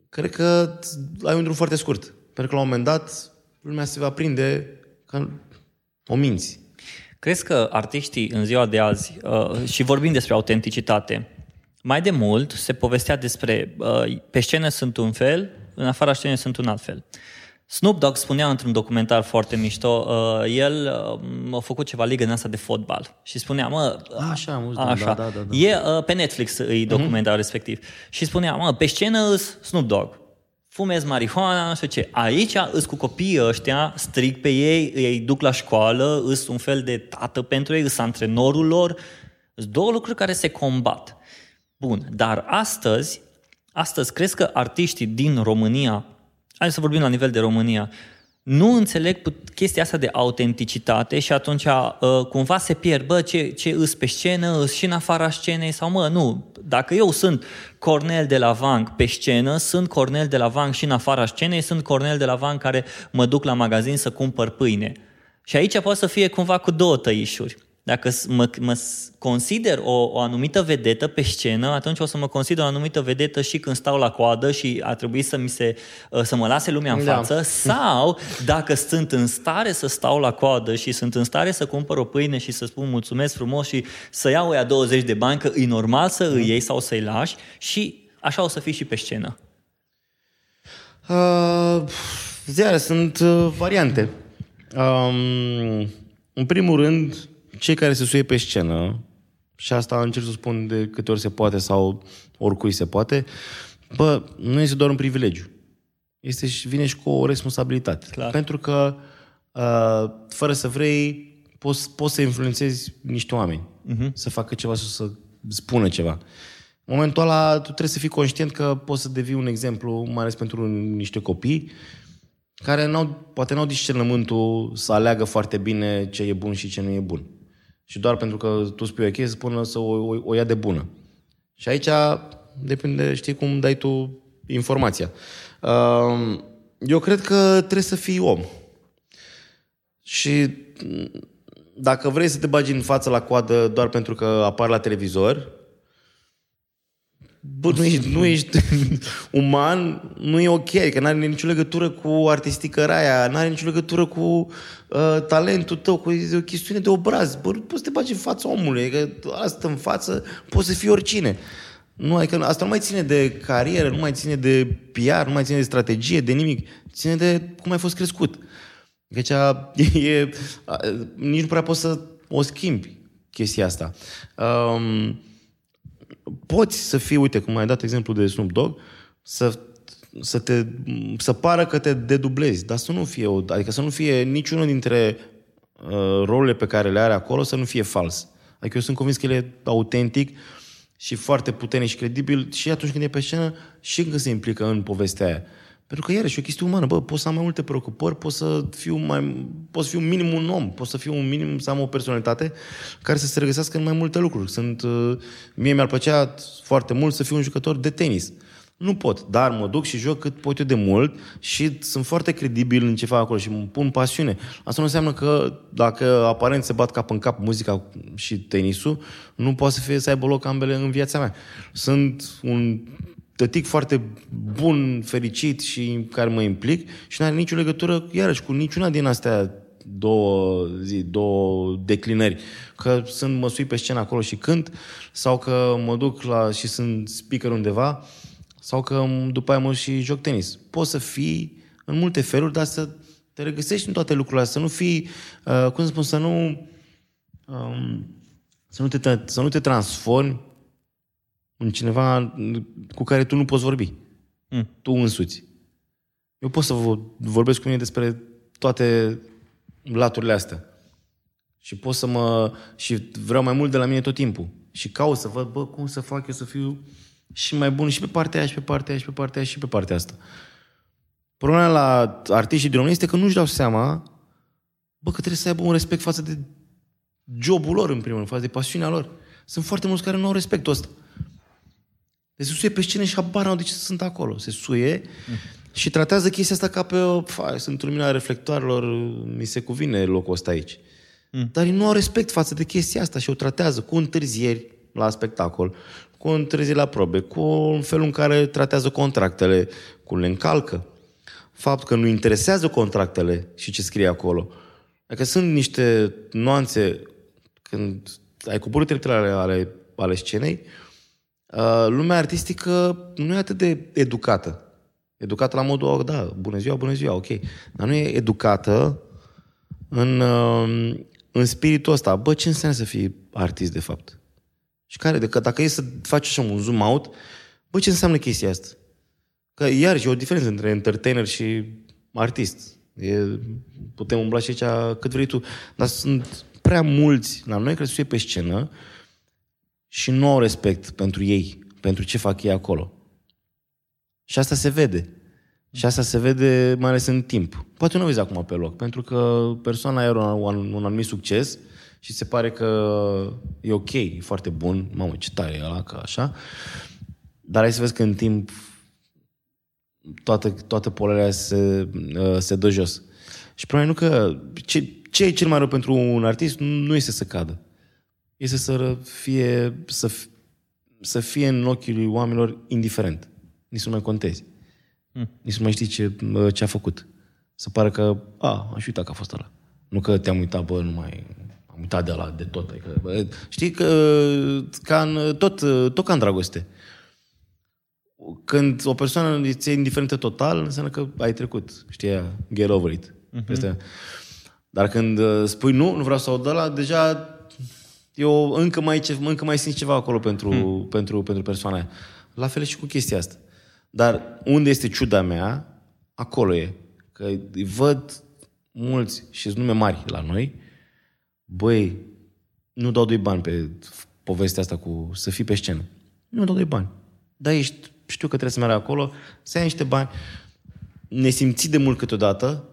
cred că ai un drum foarte scurt. Pentru că la un moment dat lumea se va prinde că o minți. Crezi că artiștii în ziua de azi, uh, și vorbim despre autenticitate, mai de mult se povestea despre, uh, pe scenă sunt un fel, în afara scenei sunt un alt fel. Snoop Dogg spunea într-un documentar foarte mișto, uh, el uh, a făcut ceva ligă în asta de fotbal și spunea, mă, a, așa, mult, așa. Da, da, da, da. E uh, pe Netflix e documentarul uh-huh. respectiv. Și spunea, mă, pe scenă îs Snoop Dogg, fumez marihuana, nu știu ce. Aici îs cu copiii ăștia, strig pe ei, îi duc la școală, îs un fel de tată pentru ei, îs antrenorul lor. Sunt două lucruri care se combat. Bun, dar astăzi, astăzi crezi că artiștii din România, hai să vorbim la nivel de România, nu înțeleg chestia asta de autenticitate și atunci cumva se pierd, bă, ce, ce îs pe scenă, îs și în afara scenei sau mă, nu, dacă eu sunt Cornel de la Vunk pe scenă, sunt Cornel de la Vunk și în afara scenei, sunt Cornel de la Vunk care mă duc la magazin să cumpăr pâine. Și aici poate să fie cumva cu două tăișuri. Dacă mă, mă consider o, o anumită vedetă pe scenă, atunci o să mă consider o anumită vedetă și când stau la coadă și ar trebui să, mi se, să mă lase lumea în da. față. Sau dacă sunt în stare să stau la coadă și sunt în stare să cumpăr o pâine și să spun mulțumesc frumos și să iau ea douăzeci de bani, că e normal să îi iei sau să-i lași, și așa o să fii și pe scenă. Uh, ziare, sunt uh, variante. Um, în primul rând, cei care se suie pe scenă, și asta încerc să spun de câte ori se poate sau oricui se poate, bă, nu este doar un privilegiu. Este și, vine și cu o responsabilitate. Clar. Pentru că, fără să vrei, poți, poți să influențezi niște oameni. Uh-huh. Să facă ceva sau să spună ceva. În momentul ăla, tu trebuie să fii conștient că poți să devii un exemplu, mai ales pentru niște copii, care n-au, poate n-au discernământul să aleagă foarte bine ce e bun și ce nu e bun. Și doar pentru că tu spui o chestie, până să o, o, o ia de bună. Și aici depinde, știi, cum dai tu informația. Eu cred că trebuie să fii om. Și dacă vrei să te bagi în față la coadă doar pentru că apar la televizor, bă, nu ești, nu ești uman, nu e ok, că n-are nicio legătură cu artisticăra aia, n-are nicio legătură cu uh, talentul tău, cu o chestiune de obraz. Bă, poți să te bagi în fața omului, că asta în față poți să fii oricine. Nu, adică asta nu mai ține de carieră, nu mai ține de P R, nu mai ține de strategie, de nimic. Ține de cum ai fost crescut. Deci a, e, a, nici nu prea poți să o schimbi chestia asta. Um, Poți să fii, uite, cum ai dat exemplu de Snoop Dogg, să, să, te, să pară că te dedublezi, dar să nu fie, adică să nu fie niciunul dintre uh, rolurile pe care le are acolo, să nu fie fals. Adică eu sunt convins că el e autentic și foarte puternic și credibil și atunci când e pe scenă și când se implică în povestea aia. Pentru că iarăși e o chestie umană, bă, pot să am mai multe preocupări, pot să fiu mai, pot să fiu minim un om, pot să fiu un minim, să am o personalitate care să se regăsească în mai multe lucruri. Sunt, mie mi-ar plăcea foarte mult să fiu un jucător de tenis. Nu pot, dar mă duc și joc cât pot eu de mult și sunt foarte credibil în ce fac acolo și îmi pun pasiune. Asta nu înseamnă că dacă aparent se bat cap în cap muzica și tenisul, nu poate să fie, să aibă loc ambele în viața mea. Sunt un tătic foarte bun, fericit și care mă implic și n-are nicio legătură, iarăși, cu niciuna din astea două zi, două declinări. Că sunt, mă sui pe scenă acolo și cânt, sau că mă duc la, și sunt speaker undeva, sau că după aia mă și joc tenis. Poți să fii în multe feluri, dar să te regăsești în toate lucrurile astea, să nu fii, uh, cum să spun, să nu, um, să nu te, să nu te transformi în cineva cu care tu nu poți vorbi. Mm. Tu însuți. Eu pot să vorbesc cu mine despre toate laturile astea. Și pot să mă... Și vreau mai mult de la mine tot timpul. Și caut să văd, bă, cum să fac eu să fiu și mai bun și pe partea aia, și pe partea aia, și pe partea aia, și pe partea asta. Problema la artiștii din România este că nu-și dau seama, bă, că trebuie să aibă un respect față de jobul lor, în primul rând, față de pasiunea lor. Sunt foarte mulți care nu au respectul ăsta. Deci se suie pe scenă și habar n-au de ce sunt acolo. Se suie și tratează chestia asta ca pe o... Fai, sunt lumina reflectoarelor, mi se cuvine locul ăsta aici. Mm. Dar ei nu au respect față de chestia asta și o tratează cu întârzieri la spectacol, cu întârzieri la probe, cu un felul în care tratează contractele, cum le încalcă. Faptul că nu interesează contractele și ce scrie acolo. Adică sunt niște nuanțe când ai coborât treptele ale, ale scenei. Lumea artistică nu e atât de educată. Educată la modul ori, da, bună ziua, bună ziua, ok. Dar nu e educată în, în spiritul ăsta. Bă, ce înseamnă să fii artist, de fapt? Și care? Că dacă e să faci așa un zoom out, bă, ce înseamnă chestia asta? Că iarăși e o diferență între entertainer și artist. E, putem umbla și aici cât vrei tu. Dar sunt prea mulți la noi care se pe scenă și nu au respect pentru ei, pentru ce fac ei acolo. Și asta se vede. Și asta se vede mai ales în timp. Poate nu o vezi acum pe loc, pentru că persoana are un, un anumit succes și se pare că e ok, e foarte bun, mamă, ce tare e ăla, că așa. Dar hai să vezi că în timp toată, toată polarea se, se dă jos. Și probabil nu că... Ce, ce e cel mai rău pentru un artist nu este să cadă. Este să fie, să, să fie în ochii lui oamenilor indiferent. Nici nu mai contezi. Mm. Nici nu mai știi ce, ce a făcut. Să pare că, a, aș uita că a fost ăla. Nu că te-am uitat, bă, nu mai... Am uitat de ăla, de tot. Adică, bă, știi că ca în, tot, tot ca în dragoste. Când o persoană ți-e indiferentă total, înseamnă că ai trecut. Știi, get over it. Mm-hmm. Dar când spui nu, nu vreau să aud ăla, deja eu încă mai, încă mai simt ceva acolo pentru, mm. pentru, pentru persoana aia. La fel și cu chestia asta. Dar unde este ciuda mea, acolo e. Că îi văd mulți și nume mari la noi. Băi, nu dau doi bani pe povestea asta cu să fii pe scenă. Nu dau doi bani. Dar ești, știu că trebuie să merg acolo, să ai niște bani. Ne simți de mult câteodată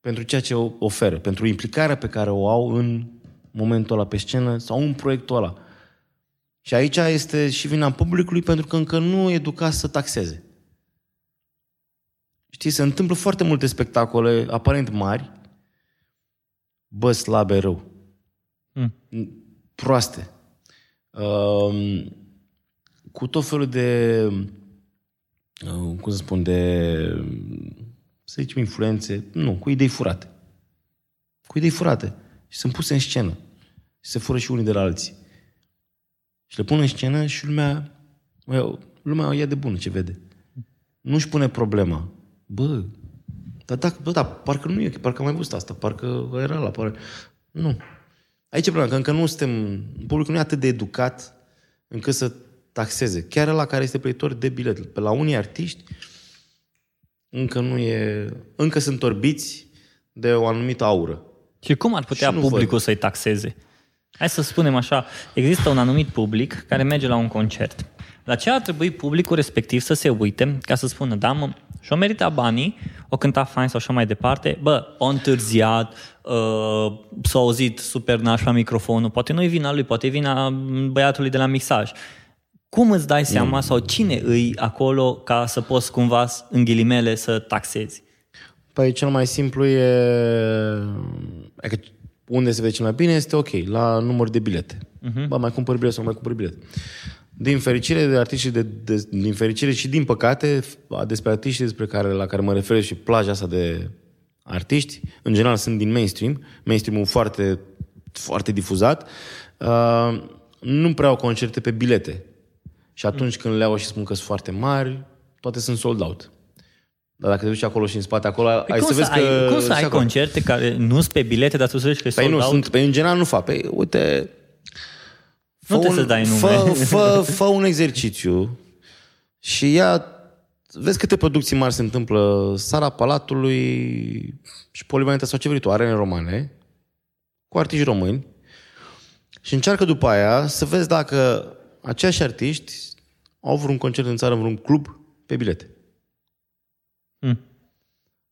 pentru ceea ce oferă, pentru implicarea pe care o au în momentul ăla pe scenă sau în proiectul ăla. Și aici este și vina publicului pentru că încă nu e educat să taxeze. Știi, se întâmplă foarte multe spectacole aparent mari, bă, slabe, rău. Mm. Proaste. Uh, cu tot felul de uh, cum să spun, de să zicem influențe, nu, cu idei furate. Cu idei furate. Și sunt puse în scenă. Și se fură și unii de la alții. Și le pun în scenă și lumea, lumea o ia de bună ce vede. Nu-și pune problema. Bă, dar da, bă, da, parcă nu e, parcă am mai văzut asta, parcă era la parcă... Nu. Aici e problema, că încă nu suntem, publicul nu e atât de educat încât să taxeze. Chiar ăla care este plătitor de bilet. Pe la unii artiști încă nu e, încă sunt orbiți de o anumită aură. Și cum ar putea publicul văd. Să-i taxeze? Hai să spunem așa, există un anumit public care merge la un concert. La ce ar trebui publicul respectiv să se uite ca să spună, da, mă, și-o merita banii, o cânta fain sau așa mai departe, bă, o întârziat, uh, s-a auzit super nașpa microfonul, poate nu-i vina lui, poate-i vina băiatului de la mixaj. Cum îți dai seama sau cine îi acolo ca să poți cumva, în ghilimele, să taxezi? Păi cel mai simplu e... Unde se vede cel mai bine este ok, la număr de bilete. Uh-huh. Ba, mai cumpăr bilet sau mai cumpăr bilet. Din fericire, de artiști de, de, din fericire și din păcate, despre artiștii despre care, la care mă refer și plaja asta de artiști, în general sunt din mainstream, mainstream-ul foarte, foarte difuzat, uh, nu prea au concerte pe bilete. Și atunci când le au și spun că sunt foarte mari, toate sunt sold out. Dar dacă te duci acolo și în spate acolo, păi ai să vezi ai, că... Cum să ai acolo concerte care nu sunt pe bilete, dar tu să zici că păi sunt sold out? Păi în general nu fac. Păi uite... Nu trebuie să dai nume. Fă, fă, fă un exercițiu și ia... Vezi câte producții mari se întâmplă. Sala Palatului și Polivalentă sau ce vrei tu, arene romane, cu artiști români. Și încearcă după aia să vezi dacă aceiași artiști au vreun concert în țară, în vreun club, pe bilete. Mm.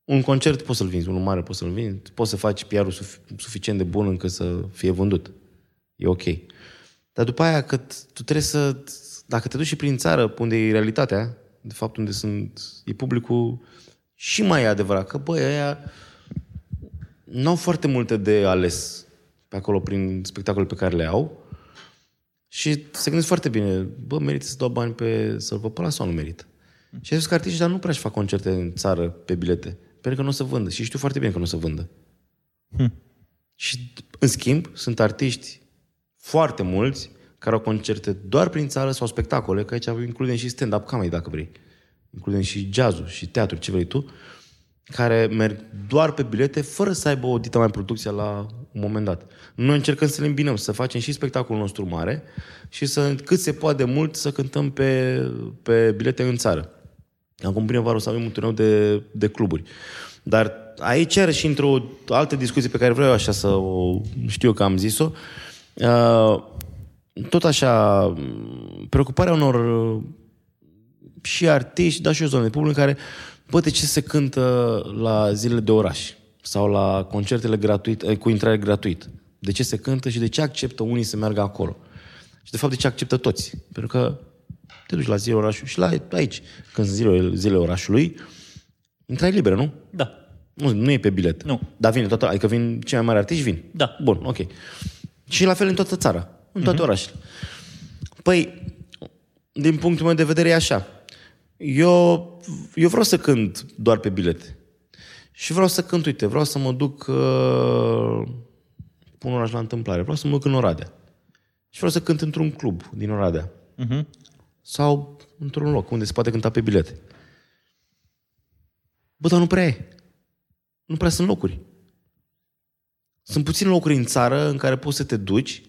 Un concert poți să-l vinzi, unul mare poți să-l vinzi, poți să faci P R-ul sufic- suficient de bun încât să fie vândut. E ok. Dar după aia că tu trebuie să... Dacă te duci și prin țară, unde e realitatea, de fapt unde sunt, e publicul și mai e adevărat, că băi, aia n-au foarte multe de ales pe acolo prin spectacole pe care le au și se gândesc foarte bine, bă, merită să dau bani pe să-l văd pe ăla sau nu merită? Și ai zis că artiști, dar nu prea-și fac concerte în țară pe bilete, pentru că nu o să vândă. Și știu foarte bine că nu o să vândă. Hmm. Și, în schimb, sunt artiști foarte mulți care au concerte doar prin țară sau spectacole, că aici includem și stand-up comedy, dacă vrei. includând și jazz-ul și teatru, ce vrei tu, care merg doar pe bilete fără să aibă o dită mai producție la un moment dat. Noi încercăm să le îmbinăm, să facem și spectacolul nostru mare și să, cât se poate mult, să cântăm pe, pe bilete în țară. Acum primăvară o să avem un turneu de, de cluburi. Dar aici are și într-o altă discuție pe care vreau așa să o știu că am zis-o, tot așa, preocuparea unor și artiști, dar și o zonă de public care, bă, de ce se cântă la zilele de oraș sau la concertele gratuite, cu intrare gratuită? De ce se cântă și de ce acceptă unii să meargă acolo? Și de fapt de ce acceptă toți? Pentru că te duci la zilele orașului și la aici, când sunt zilele, zilele orașului, intrai liber, nu? Da. Nu, nu e pe bilet. Nu. Dar vine toată, adică vin cei mai mari artiști, vin. Da. Bun, ok. Și la fel în toată țara, în toate uh-huh. orașele. Păi, din punctul meu de vedere e așa. Eu, eu vreau să cânt doar pe bilete. Și vreau să cânt, uite, vreau să mă duc uh, un oraș la întâmplare. Vreau să mă duc în Oradea. Și vreau să cânt într-un club din Oradea. Uh-huh. Sau într-un loc unde se poate cânta pe bilete. Bă, dar nu prea e. Nu prea sunt locuri. Sunt puține locuri în țară în care poți să te duci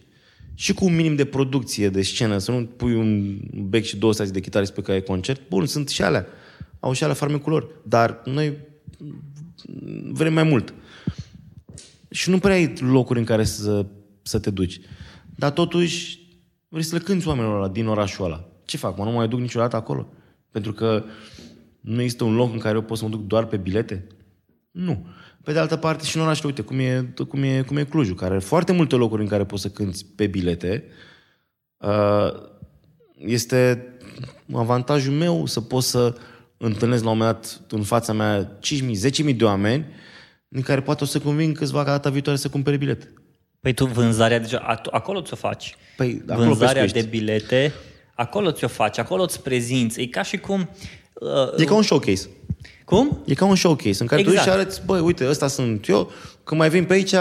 și cu un minim de producție de scenă, să nu pui un bec și două stații de chitare pe care e concert. Bun, sunt și alea. Au și alea farmecul lor. Dar noi vrem mai mult. Și nu prea ai locuri în care să, să te duci. Dar totuși vrei să le cânti oamenilor ăla din orașul ăla. Ce fac? Mă, nu mai duc niciodată acolo? Pentru că nu există un loc în care eu pot să mă duc doar pe bilete? Nu. Pe de altă parte și în oraș, uite, cum e, cum, e, cum e Clujul, care are foarte multe locuri în care poți să cânti pe bilete. Este avantajul meu să pot să întâlnesc la un moment dat în fața mea cinci mii, zece mii de oameni în care poate o să conving câțiva ca data viitoare să cumpere bilete. Păi tu vânzarea, deci acolo ți-o faci. Păi, vânzarea pescuiești. De bilete, acolo ți-o faci, acolo îți prezinți. E ca și cum... Uh, e ca un showcase. Cum? E ca un showcase în care exact. Tu și arăți, băi, uite, ăsta sunt eu, când mai vin pe aici,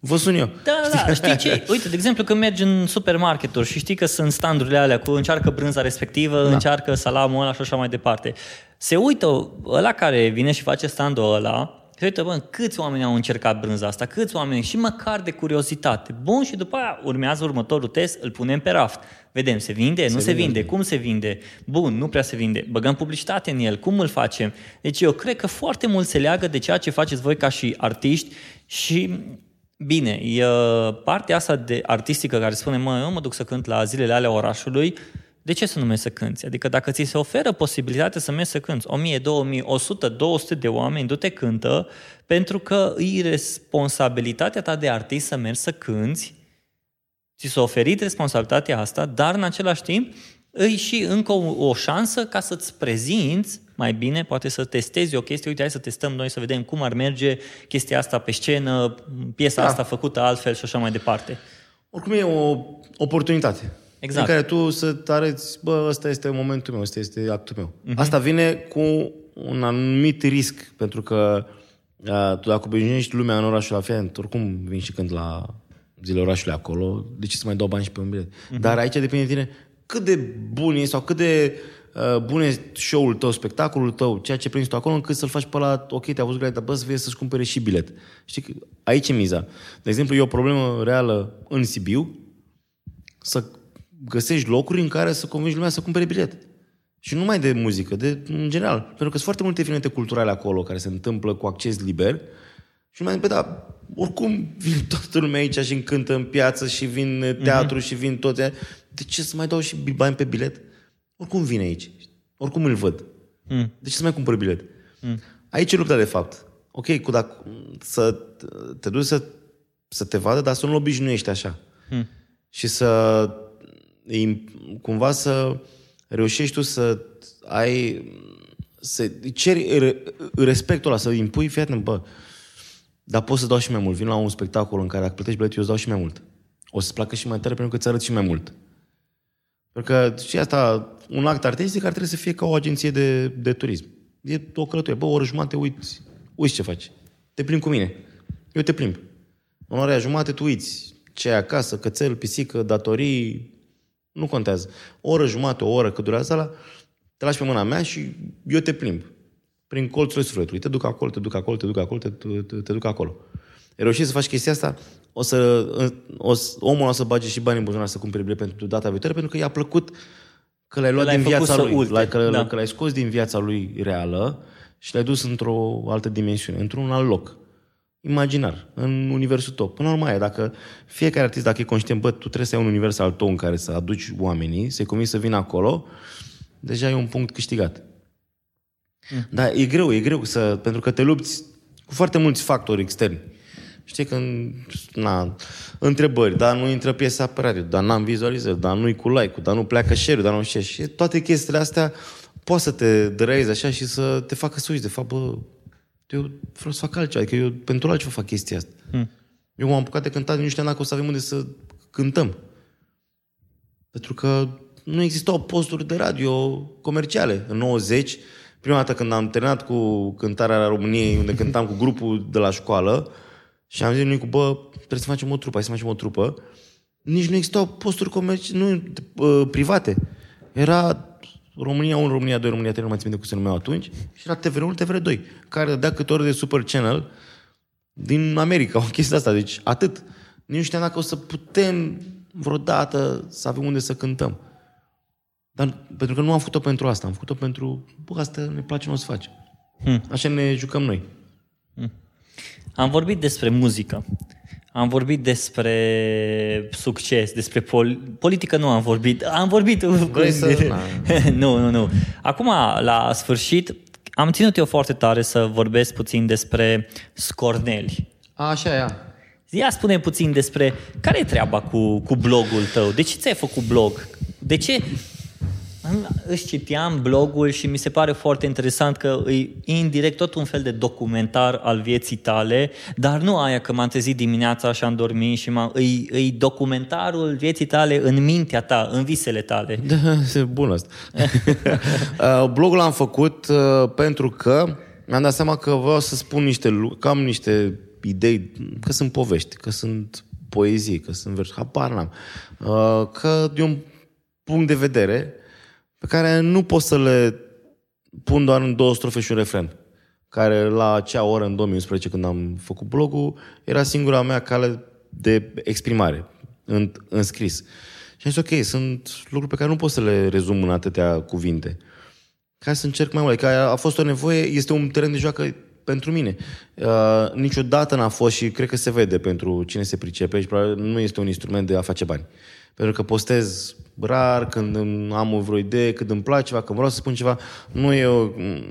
vă sun eu. Da, da, da, știi ce? Uite, de exemplu, când mergi în supermarketuri și știi că sunt standurile alea cu încearcă brânza respectivă, da. Încearcă salamul ăla și așa mai departe. Se uită ăla care vine și face standul ăla, se uită, bă, câți oameni au încercat brânza asta, câți oameni, și măcar de curiozitate. Bun, și după aia urmează următorul test, îl punem pe raft. Vedem, se vinde? Se nu se vinde. vinde. Cum se vinde? Bun, nu prea se vinde. Băgăm publicitate în el. Cum îl facem? Deci eu cred că foarte mult se leagă de ceea ce faceți voi ca și artiști și, bine, e partea asta de artistică care spune, mă, eu mă duc să cânt la zilele alea orașului, de ce să nu mergi să cânti? Adică dacă ți se oferă posibilitatea să mergi să cânti o mie, două mii, o sută, două sute de oameni, du-te cântă, pentru că e responsabilitatea ta de artist să mergi să cânti. Ți s-a oferit responsabilitatea asta, dar în același timp îi și încă o, o șansă ca să-ți prezinți mai bine, poate să testezi o chestie, uite, hai să testăm noi, să vedem cum ar merge chestia asta pe scenă, piesa da. Asta făcută altfel și așa mai departe. Oricum e o oportunitate. Exact. În care tu să-ți arăți, bă, ăsta este momentul meu, ăsta este actul meu. Uh-huh. Asta vine cu un anumit risc, pentru că uh, tu dacă obișnuiești lumea în orașul afiant, oricum vin și când la... zilele orașului acolo, de ce să mai dau bani și pe un bilet? Uh-huh. Dar aici depinde de tine cât de bun e sau cât de uh, bun e show-ul tău, spectacolul tău, ceea ce prinzi tu acolo, încât să-l faci pe ăla, ok, te-a văzut greu, dar bă, să vei să-ți cumpere și bilet. Știi că aici e miza. De exemplu, e o problemă reală în Sibiu să găsești locuri în care să convingi lumea să cumpere bilet. Și nu mai de muzică, de în general. Pentru că sunt foarte multe evenimente culturale acolo care se întâmplă cu acces liber și lumea zic, bă, da, oricum vin toată lumea aici și încântă în piață și vin teatru uh-huh. și vin toți. De ce să mai dau și bani pe bilet? Oricum vine aici. Oricum îl văd. Mm. De ce să mai cumpăr bilet? Mm. Aici e lupta de fapt. Ok, cu dacă, să te duci să, să te vadă, dar să nu-l obișnuiești așa. Mm. Și să cumva să reușești tu să ai să ceri respectul ăla, să impui, fii atent, bă, dar pot să dau și mai mult. Vin la un spectacol în care dacă plătești biletul, eu îți dau și mai mult. O să-ți placă și mai tare pentru că îți arăt și mai mult. Pentru că și asta, un act artistic ar trebui să fie ca o agenție de, de turism. E o călătorie. Bă, o oră jumătate, uiți, uiți ce faci. Te plimbi cu mine. Eu te plimb. În ora jumătate tu uiți ce ai acasă, cățel, pisică, datorii, nu contează. O oră jumătate, o oră, cât durează ăla, te lași pe mâna mea și eu te plimb prin colțul sufletului. Te duc acolo, te duc acolo, te duc acolo, te, te, te duc acolo. E reușit să faci chestia asta, o să, o, omul o să bage și bani în buzunar să cumpere bilet pentru data viitoare, pentru că i-a plăcut că l-ai luat că din viața lui, l-ai, că, da. că l-ai scos din viața lui reală și l-ai dus într-o altă dimensiune, într-un alt loc. Imaginar, în universul tău. Până la urmă, dacă fiecare artist, dacă e conștient, bă, tu trebuie să ai un univers al tău în care să aduci oamenii, să-i convingi să vină acolo, deja e un punct câștigat. Mm. Dar e greu, e greu, să, pentru că te lupți cu foarte mulți factori externi. Știi că, na, întrebări, dar nu intră piesa pe radio, dar n-am vizualizări, dar nu-i cu like-ul, dar nu pleacă share-ul, dar nu știu. Și toate chestiile astea poate să te dărăiezi așa și să te facă să uiți. De fapt, bă, eu vreau să fac altceva, adică eu pentru altceva fac chestia asta. Hmm. Eu m-am apucat de cântat, nu știam dacă o să avem unde să cântăm. Pentru că nu existau posturi de radio comerciale. În nouăzeci, prima dată când am terminat cu cântarea României, unde cântam cu grupul de la școală, și am zis lui Nicu, bă, trebuie să facem o trupă, hai să facem o trupă. Nici nu existau posturi comerci, nu, uh, private. Era România unu, România doi, România trei, nu mai țin minte cum se numeau atunci, și era T V R unu, T V R doi, care dădea câte ori de Super Channel din America, o chestie asta, deci atât. Nici nu știam dacă o să putem vreodată să avem unde să cântăm. Dar pentru că nu am făcut-o pentru asta, am făcut-o pentru, bă, asta ne place, nu o să facem. Hmm. Așa ne jucăm noi. Hmm. Am vorbit despre muzică, am vorbit despre succes, despre pol- politică nu am vorbit, am vorbit... Vrei să... nu, nu, nu. Acum, la sfârșit, am ținut eu foarte tare să vorbesc puțin despre scorneli. Așa e. Ia spune puțin despre care e treaba cu, cu blogul tău, de ce ți-ai făcut blog, de ce... Își citeam blogul și mi se pare foarte interesant că îi indirect tot un fel de documentar al vieții tale, dar nu aia că m-am trezit dimineața și am dormit și m-am... Îi, îi documentarul vieții tale în mintea ta, în visele tale. Da, e bun asta. Blogul l-am făcut pentru că mi-am dat seama că vreau să spun niște lucruri, că am niște idei, că sunt povești, că sunt poezii, că sunt versuri, habar n-am. Că de un punct de vedere pe care nu pot să le pun doar în două strofe și un refren, care la acea oră, în două mii unsprezece, când am făcut blogul, era singura mea cale de exprimare, în, în scris. Și am zis, ok, sunt lucruri pe care nu pot să le rezum în atâtea cuvinte. Ca să încerc mai mult. Că a fost o nevoie, este un teren de joacă pentru mine. Uh, niciodată n-a fost și cred că se vede pentru cine se pricepe și probabil nu este un instrument de a face bani. Pentru că postez rar, când am o vreo idee, când îmi place ceva, când vreau să spun ceva, nu e o,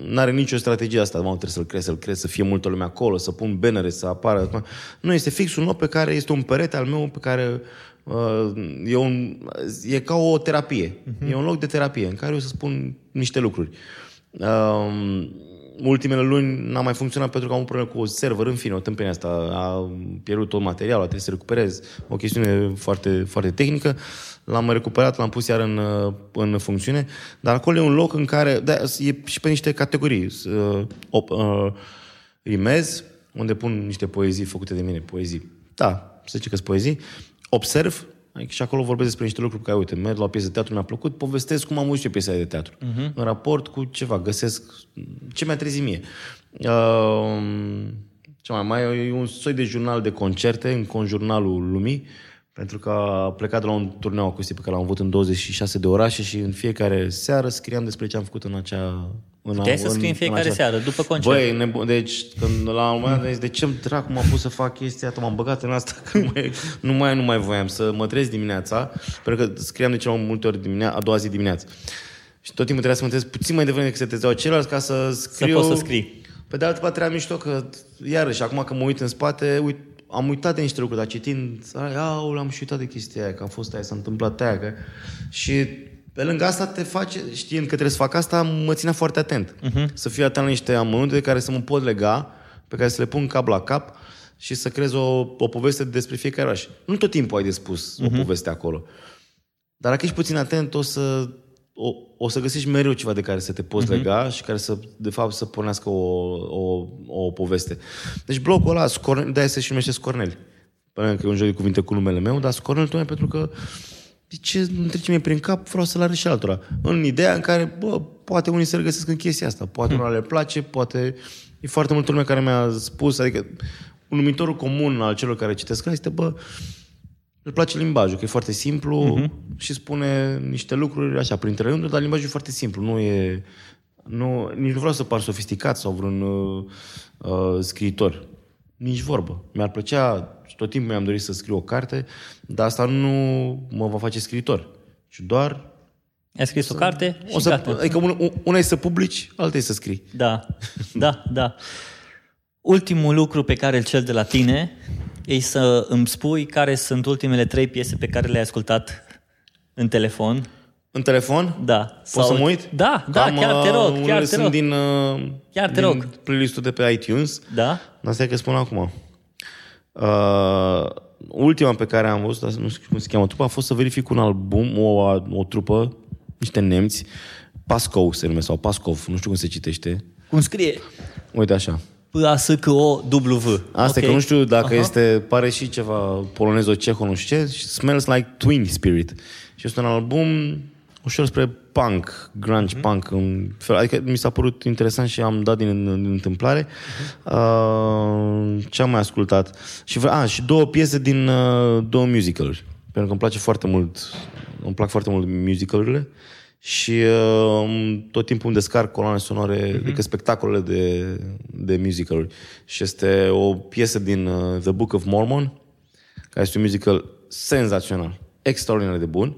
n-are nicio strategie asta, mă, trebuie să-l cresc, să-l cresc, să fie multă lume acolo, să pun bannere, să apară. Nu, este fix un loc pe care este un perete al meu pe care uh, e, un, e ca o terapie. Uh-huh. E un loc de terapie în care eu să spun niște lucruri. Uh, ultimele luni n-a mai funcționat pentru că am un problemă cu server, în fine, o tâmpenie asta, a pierdut tot materialul, trebuie să recuperez, o chestiune foarte, foarte tehnică. L-am recuperat, l-am pus iar în, în funcțiune, dar acolo e un loc în care, da, e și pe niște categorii. Uh, op, uh, rimez, unde pun niște poezii făcute de mine, poezii. Da, să zice că-s poezii. Observ, adică și acolo vorbesc despre niște lucruri pe care, uite, merg la o piesă de teatru, mi-a plăcut, povestesc cum am văzut eu piesa de teatru. Uh-huh. În raport cu ceva, găsesc ce mi-a trezit mie. Uh, ce mai mai e un soi de jurnal de concerte, în conjurnalul lumii, pentru că a plecat de la un turneu acustic pe care l-am avut în douăzeci și șase de orașe și în fiecare seară scriam despre ce am făcut în acea... În Puteai an, să scrii în fiecare în acea... seară, după concert. Băi, nebun, deci când la un moment dat de ce dracu m-a pus să fac chestia asta, m-am băgat în asta, că nu mai, nu mai, nu mai voiam să mă trez dimineața, pentru că scriam de cel mai multe ori dimineața, a doua zi dimineață. Și tot timpul trebuia să mă trez puțin mai devreme decât se trezeau ceilalți ca să scriu... Să poți să scrii. Pe de altă parte era mișto că, iarăși, acum că mă uit în spate, uit, am uitat de niște lucruri, dar citind, aule, am și uitat de chestia aia, că a fost aia, s-a întâmplat aia. Că... Și pe lângă asta te face, știind că trebuie să fac asta, mă ținea foarte atent. Uh-huh. Să fiu atent la niște amănunte de care să mă pot lega, pe care să le pun cap la cap și să creez o, o poveste despre fiecare oraș. Nu tot timpul ai de spus uh-huh. o poveste acolo. Dar dacă ești puțin atent, o să, o, o să găsești mereu ceva de care să te poți uh-huh. lega și care să, de fapt, să pornească o, o, o poveste. Deci blocul ăla, Scornel, de-aia se și numește Scornel. Până că e un joc de cuvinte cu numele meu, dar Scornel tocmai pentru că de ce nu trece mie prin cap, vreau să-l arăt și altora. În ideea în care, bă, poate unii se regăsesc în chestia asta, poate hmm. unora le place, poate... E foarte multă lume care mi-a spus, adică un numitor comun al celor care citesc este, bă, îl place limbajul, că e foarte simplu uh-huh. și spune niște lucruri așa, printre rânduri, dar limbajul e foarte simplu, nu e... Nu, nici nu vreau să par sofisticat sau vreun uh, scriitor. Nici vorbă. Mi-ar plăcea, tot timpul mi-am dorit să scriu o carte, dar asta nu mă va face scriitor, ci doar... Ai scris să... o carte și o să... gata. Adică una e să publici, alta e să scrii. Da, da, da. Ultimul lucru pe care îl cer de la tine e să îmi spui care sunt ultimele trei piese pe care le-ai ascultat în telefon. În telefon? Da. Poți Sau... să mă uit? Da, da, Cam, chiar te rog. Chiar te sunt rog. din, chiar te din rog. Playlist-ul de pe iTunes. Da. Dar stai că spun acum. Uh, ultima pe care am văzut, nu știu cum se cheamă trupa, a fost să verific un album, o, o trupă, niște nemți, Pascow se numește, sau Pascow, nu știu cum se citește. Cum scrie? Uite așa. P-A-S-C-O-W. Asta e că nu știu dacă este, pare și ceva polonez, o ceho, nu știu ce, Smells Like Twin Spirit. Și este un album ușor spre punk, grunge punk, în fel. Adică mi s-a părut interesant și am dat din, din întâmplare. Uh, ce am mai ascultat? Și, a, și două piese din uh, două musicaluri. Pentru că îmi place foarte mult, îmi plac foarte mult musicalurile și uh, tot timpul îmi descarc coloane sonore, uh-huh. adică spectacolele de, de musicaluri. Și este o piesă din uh, The Book of Mormon, care este un musical senzațional, extraordinar de bun.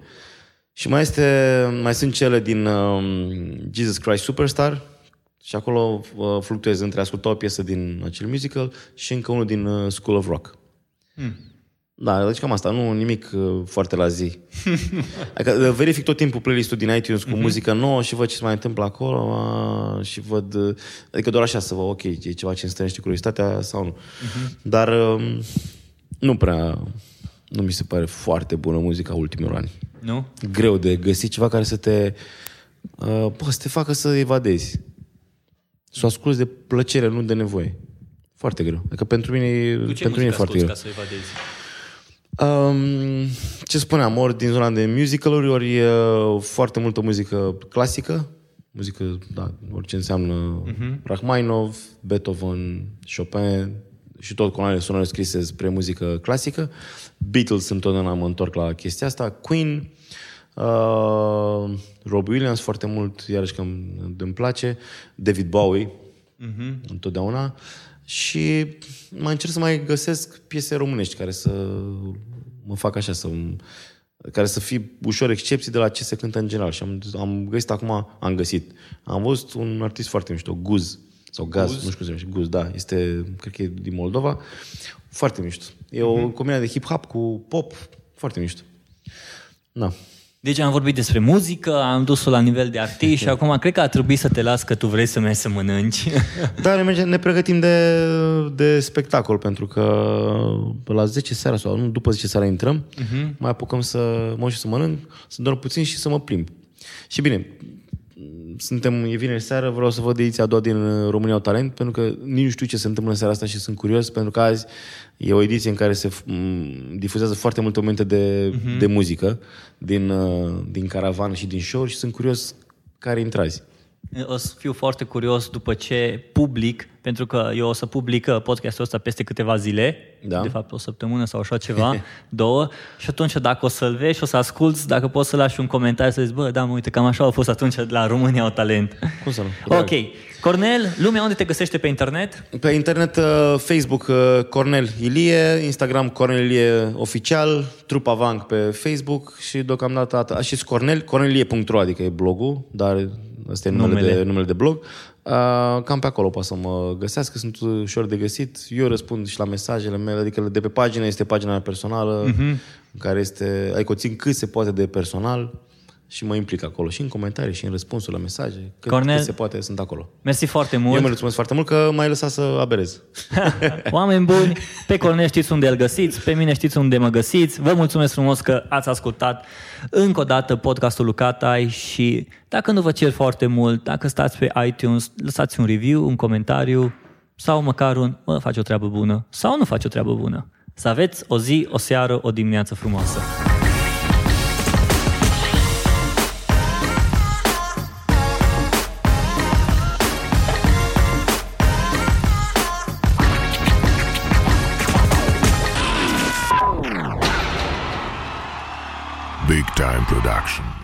Și mai, este, mai sunt cele din uh, Jesus Christ Superstar și acolo uh, fluctuez între a asculta o piesă din acel musical și încă unul din uh, School of Rock. Hmm. Da, deci cam asta, nu nimic uh, foarte la zi. Adică verific tot timpul playlist-ul din iTunes cu mm-hmm. muzică nouă și văd ce se mai întâmplă acolo uh, și văd, uh, adică doar așa să văd, ok, e ceva ce îmi strânește curiozitatea sau nu. Mm-hmm. Dar uh, nu prea, nu mi se pare foarte bună muzica ultimilor ani. Nu? Greu de găsit ceva care să te, uh, bă, să te facă să evadezi. Să o asculți de plăcere, nu de nevoie. Foarte greu. Adică pentru mine, pentru mine e foarte greu. Ca să evadezi? Um, ce spuneam, ori din zona de musicaluri, ori uh, foarte multă muzică clasică, muzică, da, orice înseamnă uh-huh. Rachmaninov, Beethoven, Chopin și tot coloanele sonore scrise spre muzică clasică. Beatles întotdeauna mă întorc la chestia asta, Queen, uh, Robbie Williams foarte mult, iarăși că îmi place, David Bowie, uh-huh. întotdeauna. Și mai încerc să mai găsesc piese românești care să mă fac așa, să, care să fie ușor excepții de la ce se cântă în general. Și am, am găsit acum, am găsit. Am văzut un artist foarte mișto, Guz, sau Gaz, Guz? nu știu cum se numește, Guz, da, este, cred că e din Moldova. Foarte mișto. E o mm-hmm. combinație de hip-hop cu pop, foarte mișto. Da. Deci am vorbit despre muzică, am dus-o la nivel de artiști și acum cred că ar trebui să te las că tu vrei să mergi să mănânci. Dar ne pregătim de, de spectacol, pentru că la zece seara sau nu, după zece seara intrăm, uh-huh. mai apucăm să mă și să mănânc, să dorm puțin și să mă plimb. Și bine, suntem, e vineri seară, vreau să văd ediția a doua din România au talent, pentru că nici nu știu ce se întâmplă în seara asta și sunt curios, pentru că azi e o ediție în care se difuzează foarte multe momente de, uh-huh. de muzică din, din caravan și din show și sunt curios care intră azi. O să fiu foarte curios după ce public, pentru că eu o să public podcastul ăsta peste câteva zile, da. De fapt o săptămână sau așa ceva, două, și atunci dacă o să-l vezi, o să asculți, dacă poți să lași un comentariu să zici, bă, da, mă, uite, cam așa a fost atunci la România au talent. Cum să nu? Ok. Cornel, lumea unde te găsește pe internet? Pe internet, Facebook, Cornel Ilie, Instagram, Cornel Ilie oficial, trupa Vunk pe Facebook și deocamdată, și Cornel, cornelilie punct ro, adică e blogul, dar... Asta e numele, numele. De, numele de blog. Uh, cam pe acolo poate să mă găsească, sunt ușor de găsit. Eu răspund și la mesajele mele, adică de pe pagină este pagina mea personală, uh-huh. care este, adică o țin cât se poate de personal și mă implic acolo și în comentarii și în răspunsul la mesaje. Cât, Cornel, cât se poate, sunt acolo. Mersi foarte mult. Eu mă mulțumesc foarte mult că m-ai lăsat să aberez. Oameni buni, pe Cornel știți unde îl găsiți, pe mine știți unde mă găsiți. Vă mulțumesc frumos că ați ascultat încă o dată podcastul lui Catay și dacă nu vă cer foarte mult, dacă stați pe iTunes, lăsați un review, un comentariu sau măcar un mă, faci o treabă bună sau nu faci o treabă bună. Să aveți o zi, o seară, o dimineață frumoasă. Big Time Production.